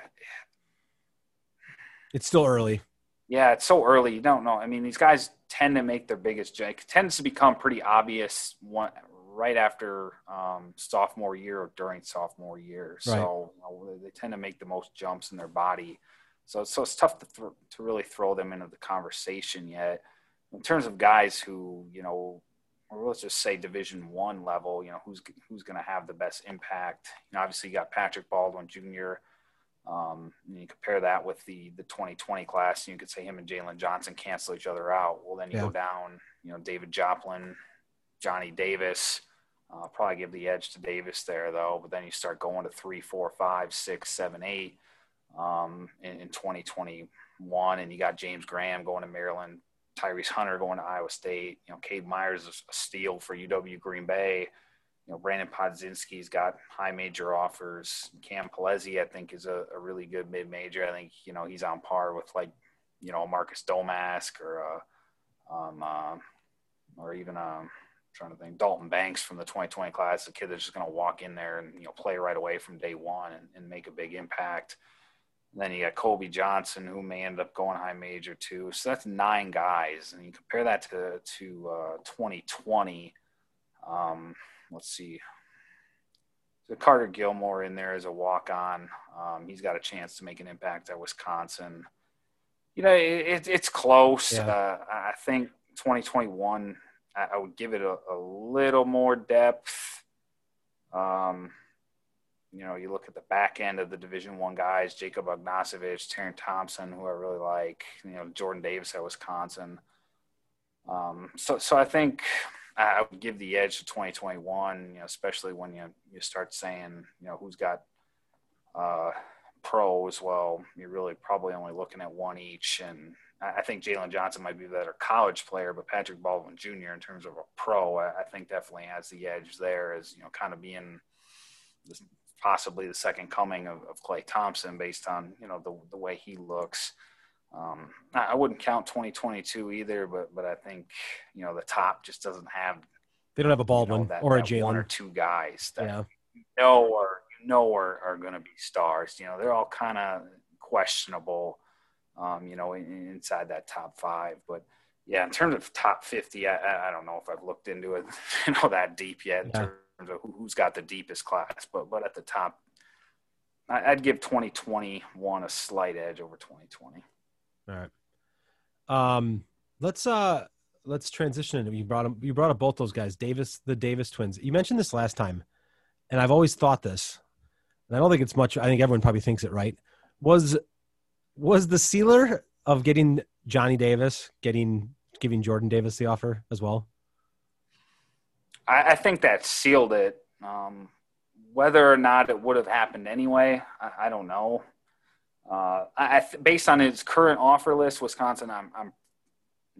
It's still early. Yeah, it's so early. You don't know. I mean, these guys tend to make their biggest jump. It tends to become pretty obvious right after sophomore year or during sophomore year. Right. So, you know, they tend to make the most jumps in their body. So it's tough to really throw them into the conversation yet. In terms of guys who, you know, or let's just say Division I level, you know, who's going to have the best impact? You know, obviously you got Patrick Baldwin Jr., and you compare that with the 2020 class, and you could say him and Jalen Johnson cancel each other out. Well, then you go down, you know, David Joplin, Johnny Davis, probably give the edge to Davis there though. But then you start going to 3, 4, 5, 6, 7, 8, in 2021. And you got James Graham going to Maryland, Tyrese Hunter going to Iowa State, you know, Cade Myers is a steal for UW Green Bay. You know, Brandon Podzinski's got high major offers. Cam Pelezi, I think, is a really good mid-major. I think, you know, he's on par with, like, you know, Marcus Domask or Dalton Banks from the 2020 class, a kid that's just going to walk in there and, you know, play right away from day one and make a big impact. And then you got Kobe Johnson, who may end up going high major too. So that's 9 guys. And you compare that to 2020. Let's see. So Carter Gilmore in there is a walk-on. He's got a chance to make an impact at Wisconsin. You know, it's close. Yeah. I think 2021, I would give it a little more depth. You know, you look at the back end of the Division I guys, Jacob Ognosevich, Taryn Thompson, who I really like, you know, Jordan Davis at Wisconsin. So I think – I would give the edge to 2021, you know, especially when you start saying, you know, who's got pros. Well, you're really probably only looking at one each. And I think Jalen Johnson might be a better college player, but Patrick Baldwin Jr. in terms of a pro, I think definitely has the edge there as, you know, kind of being possibly the second coming of Klay Thompson based on, you know, the way he looks. I wouldn't count 2022 either, but I think, you know, the top just doesn't have. They don't have a Baldwin, you know, or a Jalen, one or two guys that are going to be stars. You know, they're all kind of questionable, you know, inside that top 5. But yeah, in terms of top 50, I don't know if I've looked into it, you know, that deep yet in terms of who's got the deepest class. But at the top, I'd give 2021 a slight edge over 2020. All right. Let's transition. You brought up both those guys, the Davis twins. You mentioned this last time, and I've always thought this, and I don't think it's much. I think everyone probably thinks it, right? Was the sealer of getting Johnny Davis, giving Jordan Davis the offer as well? I think that sealed it. Whether or not it would have happened anyway, I don't know. Based on his current offer list, Wisconsin, I'm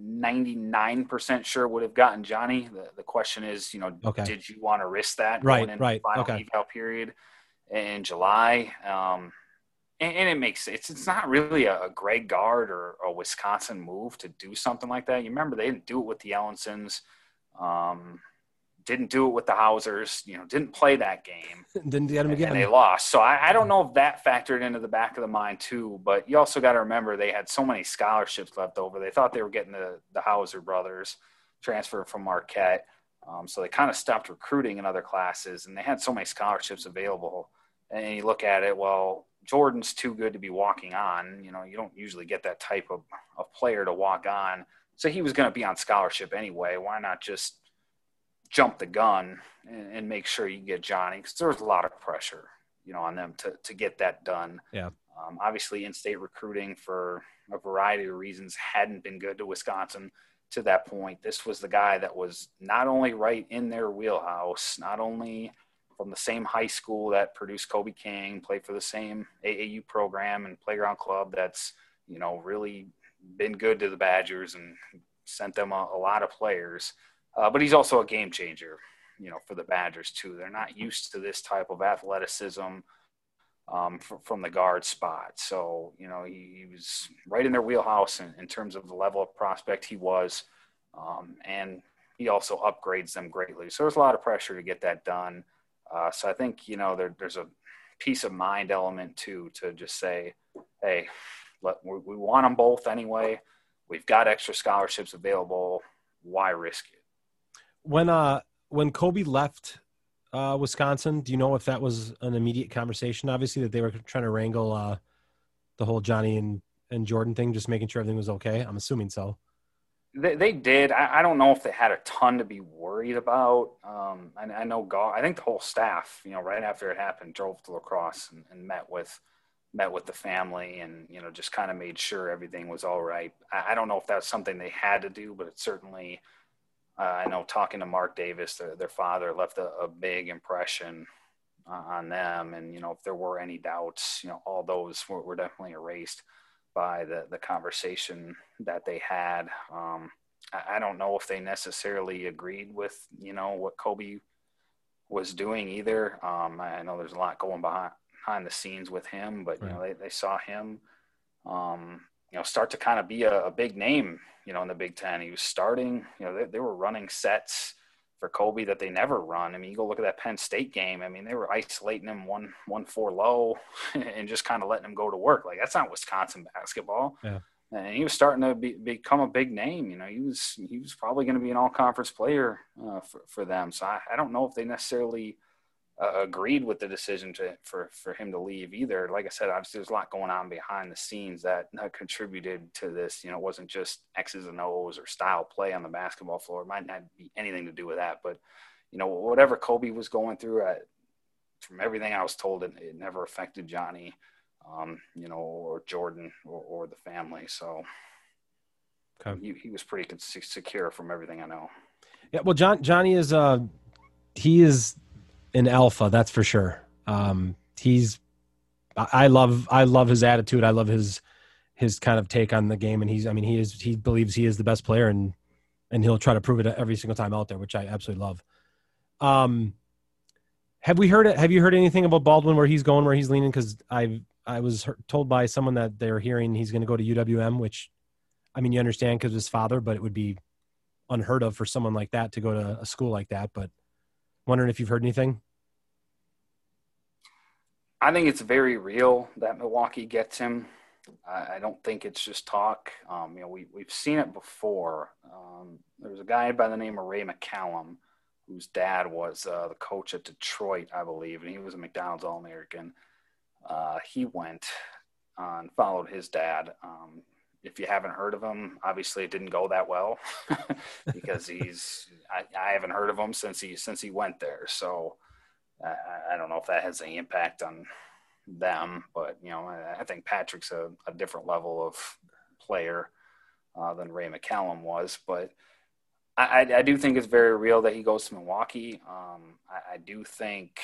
99% sure would have gotten Johnny. The question is, you know, did you want to risk that going into the final eval period in July? And it makes sense. It's not really a Greg Gard or a Wisconsin move to do something like that. You remember they didn't do it with the Ellensons. didn't do it with the Housers, you know, didn't play that game. Didn't get them again. And they lost. So I don't know if that factored into the back of the mind too, but you also got to remember they had so many scholarships left over. They thought they were getting the Hauser brothers transferred from Marquette. So they kind of stopped recruiting in other classes, and they had so many scholarships available. And you look at it, well, Jordan's too good to be walking on. You know, you don't usually get that type of player to walk on. So he was going to be on scholarship anyway. Why not just jump the gun and make sure you get Johnny? Because there was a lot of pressure, you know, on them to get that done. Yeah. Obviously, in-state recruiting for a variety of reasons hadn't been good to Wisconsin to that point. This was the guy that was not only right in their wheelhouse, not only – from the same high school that produced Kobe King, played for the same AAU program and Playground Club that's, you know, really been good to the Badgers and sent them a lot of players. But he's also a game changer, you know, for the Badgers too. They're not used to this type of athleticism from the guard spot. So, you know, he was right in their wheelhouse in terms of the level of prospect he was. And he also upgrades them greatly. So there's a lot of pressure to get that done. So I think, you know, there's a peace of mind element too, to just say, hey, we want them both anyway. We've got extra scholarships available. Why risk it? When Kobe left Wisconsin, do you know if that was an immediate conversation? Obviously, that they were trying to wrangle the whole Johnny and Jordan thing, just making sure everything was okay. I'm assuming so. They did. I don't know if they had a ton to be worried about. I know golf. I think the whole staff, you know, right after it happened, drove to La Crosse and met with the family, and you know, just kind of made sure everything was all right. I don't know if that's something they had to do, but it certainly. I know talking to Mark Davis, their father, left a big impression on them, and you know, if there were any doubts, you know, all those were definitely erased by the conversation that they had. I don't know if they necessarily agreed with, you know, what Kobe was doing either. I know there's a lot going behind the scenes with him, but, you know, they saw him, you know, start to kind of be a big name, you know, in the Big Ten. He was starting, you know, they were running sets for Kobe that they never run. I mean, you go look at that Penn State game. I mean, they were isolating him 1-4 low and just kind of letting him go to work. Like, that's not Wisconsin basketball. Yeah. And he was starting to become a big name. You know, he was probably going to be an all-conference player for them. So I don't know if they necessarily agreed with the decision for him to leave either. Like I said, obviously there's a lot going on behind the scenes that contributed to this. You know, it wasn't just X's and O's or style play on the basketball floor. It might not be anything to do with that, but you know, whatever Kobe was going through, from everything I was told, it never affected Johnny, you know, or Jordan or the family. So okay. He was pretty secure from everything I know. Yeah. Well, Johnny is he is an alpha, that's for sure. I love his attitude. I love his kind of take on the game. And he believes he is the best player, and he'll try to prove it every single time out there, which I absolutely love. Have you heard anything about Baldwin, where he's going, where he's leaning? Cause I was told by someone that they're hearing he's going to go to UWM, which, I mean, you understand because of his father, but it would be unheard of for someone like that to go to a school like that. But wondering if you've heard anything. I think it's very real that Milwaukee gets him. I don't think it's just talk. You know, we've seen it before. There was a guy by the name of Ray McCallum, whose dad was the coach at Detroit, I believe, and he was a McDonald's All-American. He went and followed his dad. If you haven't heard of him, obviously it didn't go that well because I haven't heard of him since he went there. So I don't know if that has any impact on them, but you know, I think Patrick's a different level of player than Ray McCallum was, but I do think it's very real that he goes to Milwaukee. I do think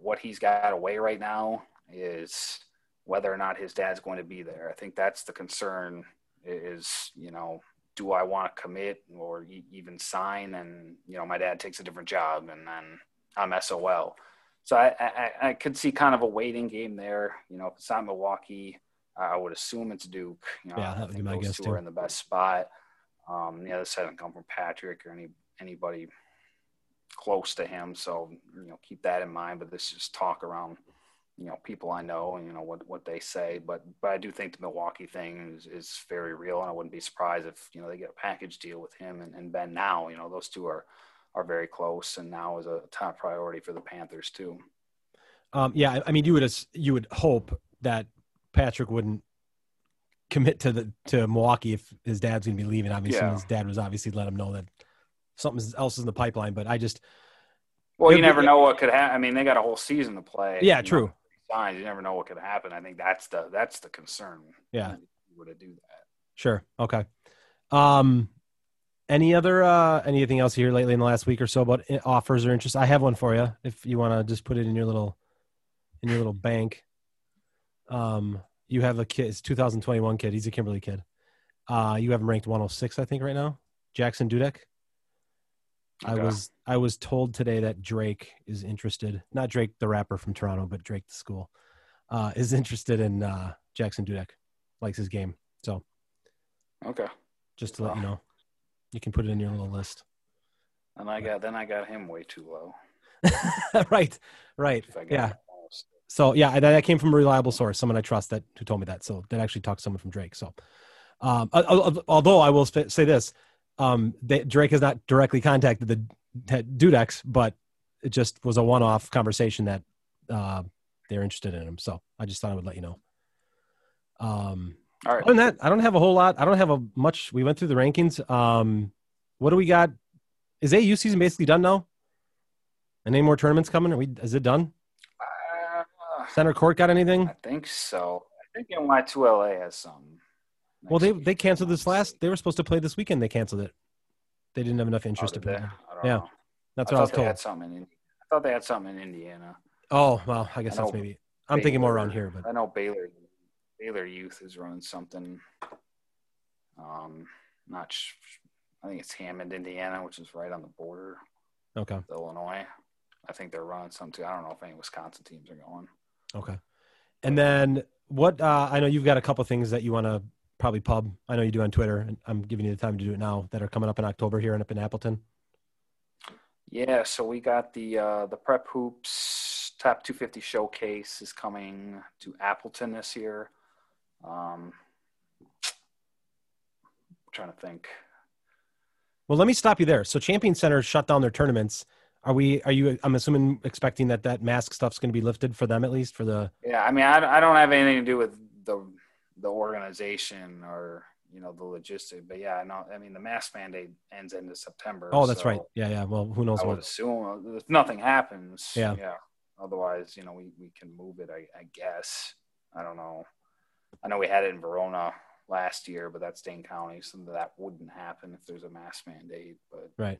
what he's got away right now is whether or not his dad's going to be there. I think that's the concern is, you know, do I want to commit or even sign? And, you know, my dad takes a different job and then I'm SOL. So I could see kind of a waiting game there. You know, if it's not Milwaukee, I would assume it's Duke. You know, yeah, that would be my guess too. Those two are in the best spot. The other side hasn't come from Patrick or anybody close to him. So, you know, keep that in mind, but this is talk around, you know, people I know and, you know, what they say, but I do think the Milwaukee thing is very real. And I wouldn't be surprised if, you know, they get a package deal with him and Ben now, you know, those two are very close, and now is a top priority for the Panthers too. Yeah. I mean, you would hope that Patrick wouldn't commit to Milwaukee if his dad's going to be leaving. Obviously, yeah. His dad was obviously let him know that something else is in the pipeline, but I just, well, you never know what could happen. I mean, they got a whole season to play. Yeah. True. You never know what could happen. I think that's the concern. Yeah. If you were to do that. Sure. Okay. Anything else here lately in the last week or so about offers or interest? I have one for you if you want to just put it in your little bank. You have a kid. It's 2021 kid. He's a Kimberly kid. You have him ranked 106, I think, right now. Jackson Dudek. Okay. I was told today that Drake is interested. Not Drake the rapper from Toronto, but Drake the school is interested in Jackson Dudek. Likes his game. So. Okay. Just to let you know. You can put it in your little list. And I got him way too low. Right. Yeah. So yeah, that came from a reliable source, someone I trust who told me that. So that actually talked to someone from Drake. So, although I will say this, Drake has not directly contacted the Dudex, but it just was a one-off conversation that they're interested in him. So I just thought I would let you know. All right. Other than that, I don't have a whole lot. I don't have much. We went through the rankings. What do we got? Is AU season basically done now? And any more tournaments coming? Is it done? Center Court got anything? I think so. I think NY2LA has some. Well, they canceled this last. They were supposed to play this weekend. They canceled it. They didn't have enough interest to play. I don't know. That's what I was told. I thought they had something in Indiana. Oh, well, I guess that's maybe. I'm thinking more around here, but I know Baylor. Baylor Youth is running something. I think it's Hammond, Indiana, which is right on the border. Okay. With Illinois. I think they're running something too. I don't know if any Wisconsin teams are going. Okay. And then what? I know you've got a couple things that you want to probably pub. I know you do on Twitter, and I'm giving you the time to do it now. That are coming up in October here and up in Appleton. Yeah. So we got the Prep Hoops Top 250 Showcase is coming to Appleton this year. I'm trying to think. Well, let me stop you there. So Champion Center shut down their tournaments. Are you, I'm assuming, expecting that mask stuff's going to be lifted for them, at least for the. Yeah. I mean, I don't have anything to do with the organization or, you know, the logistics, but yeah, no, I mean, the mask mandate ends into September. Oh, that's right. Yeah. Yeah. Well, who knows? I would assume if nothing happens. Yeah. Yeah. Otherwise, you know, we can move it. I guess, I don't know. I know we had it in Verona last year, but that's Dane County, so that wouldn't happen if there's a mask mandate. But, right.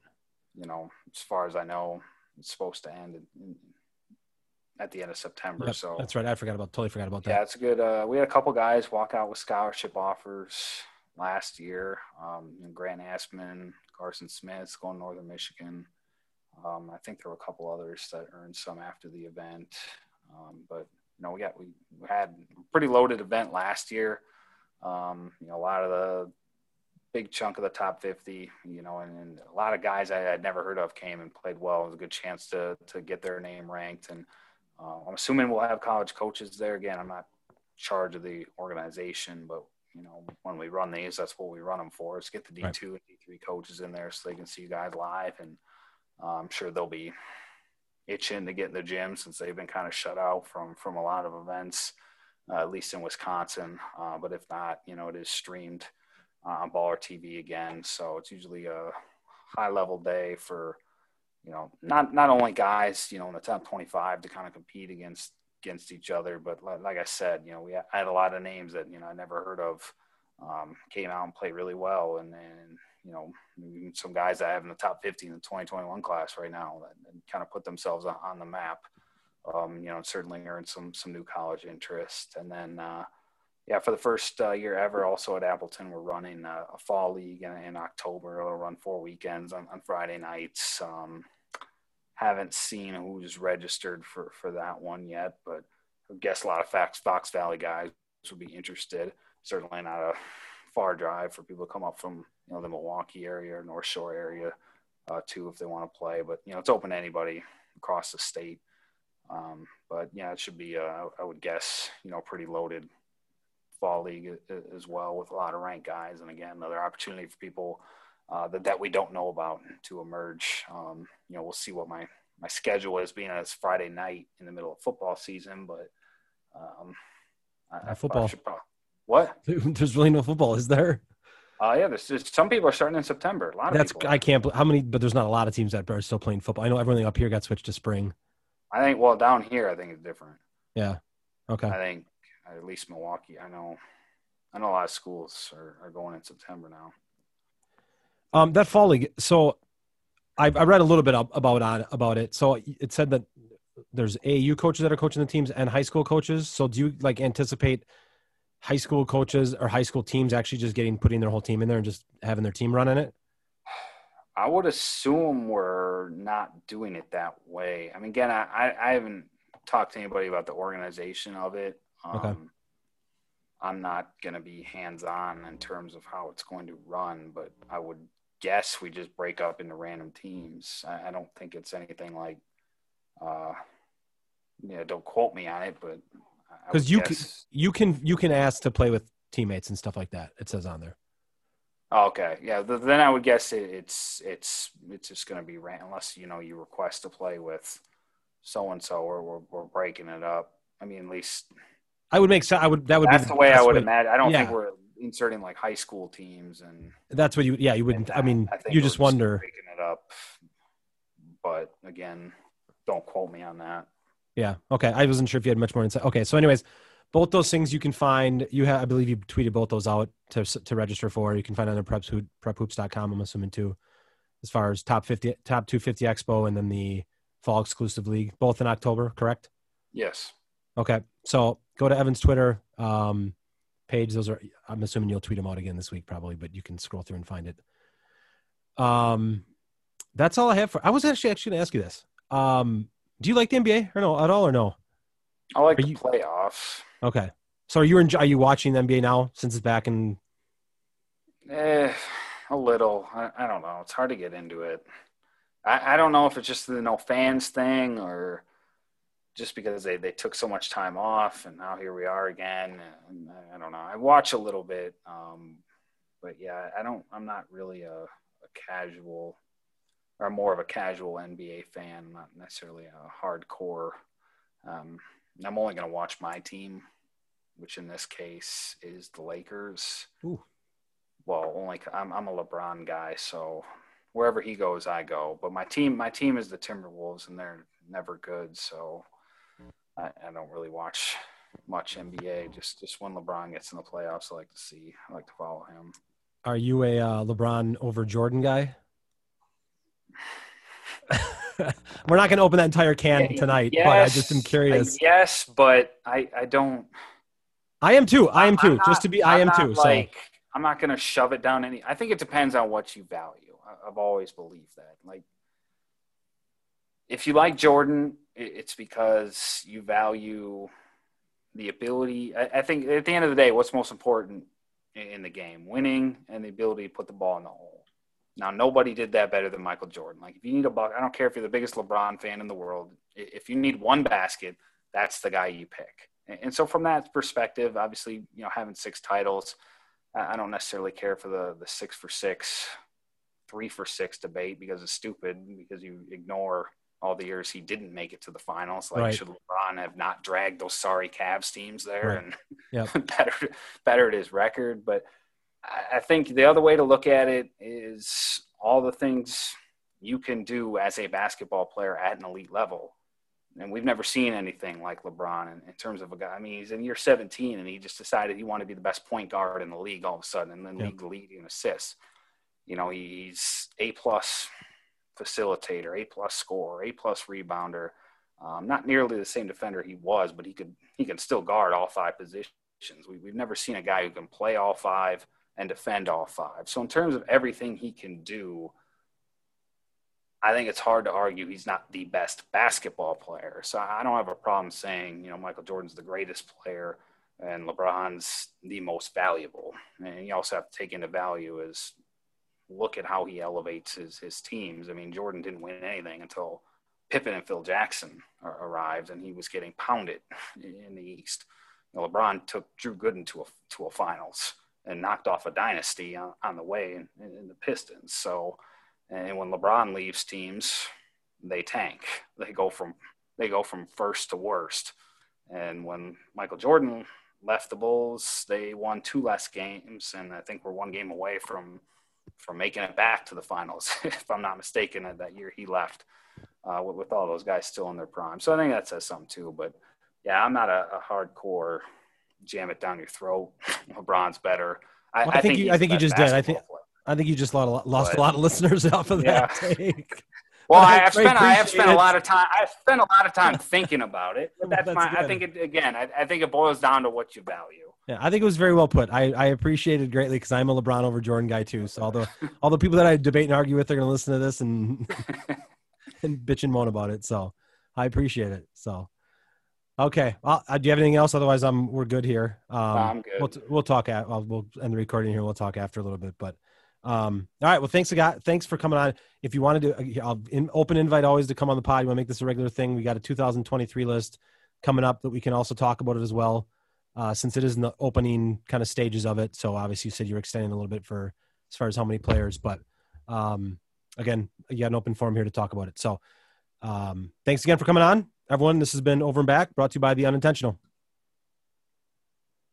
You know, as far as I know, it's supposed to end at the end of September. Yep, so that's right. I totally forgot about that. Yeah, it's good. We had a couple guys walk out with scholarship offers last year. Grant Asman, Carson Smith's going to Northern Michigan. I think there were a couple others that earned some after the event, but. You know, we had a pretty loaded event last year. You know, a lot of the big chunk of the top 50, you know, and a lot of guys I had never heard of came and played well. It was a good chance to get their name ranked. And I'm assuming we'll have college coaches there. Again, I'm not in charge of the organization, but, you know, when we run these, that's what we run them for, is get the D2 right. and D3 coaches in there so they can see you guys live. And I'm sure they'll be – itching to get in the gym since they've been kind of shut out from a lot of events, at least in Wisconsin. But if not, you know, it is streamed on Baller TV again. So it's usually a high level day for, you know, not only guys, you know, in the top 25 to kind of compete against each other. But like I said, you know, I had a lot of names that, you know, I never heard of, came out and played really well. And you know, some guys that I have in the top 50 in the 2021 class right now that kind of put themselves on the map, you know, certainly earned some new college interest. And then, yeah, for the first year ever, also at Appleton, we're running a fall league in October. It'll run 4 weekends on Friday nights. Haven't seen who's registered for that one yet, but I guess a lot of Fox Valley guys would be interested. Certainly not a far drive for people to come up from, you know, the Milwaukee area or North Shore area too, if they want to play. But, you know, it's open to anybody across the state. But, yeah, it should be, I would guess, you know, pretty loaded fall league as well, with a lot of ranked guys. And, again, another opportunity for people that we don't know about to emerge. You know, we'll see what my schedule is, being it's Friday night in the middle of football season. But football. What? There's really no football, is there? Yeah, some people are starting in September. A lot of people. I can't – how many – but there's not a lot of teams that are still playing football. I know everything up here got switched to spring. I think – well, down here I think it's different. Yeah, okay. I think at least Milwaukee. I know a lot of schools are going in September now. That fall league. So I read a little bit about it. So it said that there's AAU coaches that are coaching the teams and high school coaches. So do you like anticipate high school coaches or high school teams actually just putting their whole team in there and just having their team run in it? I would assume we're not doing it that way. I mean, again, I haven't talked to anybody about the organization of it. Okay. I'm not going to be hands-on in terms of how it's going to run, but I would guess we just break up into random teams. I don't think it's anything like, you know, don't quote me on it, but because you can ask to play with teammates and stuff like that. It says on there. Okay, yeah. Then I would guess it's just going to be random, unless you know you request to play with so and so, or we're breaking it up. I mean, at least. I would make sense. That's the way I would imagine. I don't think we're inserting like high school teams and. That's what you wouldn't. I mean, you just wonder. Breaking it up, but again, don't quote me on that. Yeah. Okay. I wasn't sure if you had much more insight. Okay. So, anyways, both those things you can find. I believe you tweeted both those out to register for. You can find on the prephoops.com. I'm assuming too, as far as top 250 Expo, and then the Fall Exclusive League, both in October. Correct. Yes. Okay. So go to Evan's Twitter page. Those are, I'm assuming you'll tweet them out again this week probably, but you can scroll through and find it. That's all I have for, I was actually going to ask you this. Do you like the NBA or no at all or no? I like the playoffs. Okay. So are you watching the NBA now since it's back in? A little, I don't know. It's hard to get into it. I don't know if it's just the no fans thing or just because they took so much time off and now here we are again. And I don't know. I watch a little bit. But yeah, I'm not really a casual or more of a casual NBA fan, not necessarily a hardcore. I'm only going to watch my team, which in this case is the Lakers. Ooh. Well, only I'm a LeBron guy, so wherever he goes, I go. But my team is the Timberwolves, and they're never good, so I don't really watch much NBA. Just when LeBron gets in the playoffs, I like to follow him. Are you a LeBron over Jordan guy? We're not going to open that entire can tonight, yes, but I just am curious. Yes, but I don't. I am too. I'm not going to shove it down I think it depends on what you value. I've always believed that. Like, if you like Jordan, it's because you value the ability. I think at the end of the day, what's most important in the game? Winning and the ability to put the ball in the hole. Now, nobody did that better than Michael Jordan. Like, if you need a buck, I don't care if you're the biggest LeBron fan in the world. If you need one basket, that's the guy you pick. And so from that perspective, obviously, you know, having 6 titles, I don't necessarily care for the 6 for 6, 3 for 6 debate because it's stupid because you ignore all the years he didn't make it to the finals. Like, right. Should LeBron have not dragged those sorry Cavs teams there right. And bettered his record? But I think the other way to look at it is all the things you can do as a basketball player at an elite level. And we've never seen anything like LeBron in terms of a guy. I mean, he's in year 17 and he just decided he wanted to be the best point guard in the league all of a sudden and then league leading assists. You know, he's A+ facilitator, A+ scorer, A+ rebounder. Not nearly the same defender he was, but he can still guard all 5 positions. We've never seen a guy who can play all 5 and defend all 5. So in terms of everything he can do, I think it's hard to argue he's not the best basketball player. So I don't have a problem saying, you know, Michael Jordan's the greatest player and LeBron's the most valuable. And you also have to take into value is look at how he elevates his teams. I mean, Jordan didn't win anything until Pippen and Phil Jackson arrived, and he was getting pounded in the East. You know, LeBron took Drew Gooden to a finals and knocked off a dynasty on the way in the Pistons. So, and when LeBron leaves teams, they tank. They go from first to worst. And when Michael Jordan left the Bulls, they won 2 less games, and I think we're 1 game away from making it back to the finals, if I'm not mistaken, that year he left, with all those guys still in their prime. So I think that says something too. But yeah, I'm not a hardcore jam it down your throat, LeBron's better. I think you just did. I think you just lost a lot of listeners off of that take. Well, I have spent a lot of time. I've spent a lot of time thinking about it. But that's my. Good. I think it boils down to what you value. Yeah, I think it was very well put. I appreciate it greatly because I'm a LeBron over Jordan guy too. So all the people that I debate and argue with are going to listen to this and bitch and moan about it. So I appreciate it. So okay, do you have anything else? Otherwise, we're good here. I'm good. We'll talk. We'll end the recording here. We'll talk after a little bit, but. All right. Well, thanks for coming on. If you want to do, I'll open invite always to come on the pod. You want to make this a regular thing. We got a 2023 list coming up that we can also talk about it as well. Since it is in the opening kind of stages of it. So obviously you said you're extending a little bit for as far as how many players, but, again, you got an open forum here to talk about it. So, thanks again for coming on, everyone. This has been Over and Back, brought to you by The Unintentional.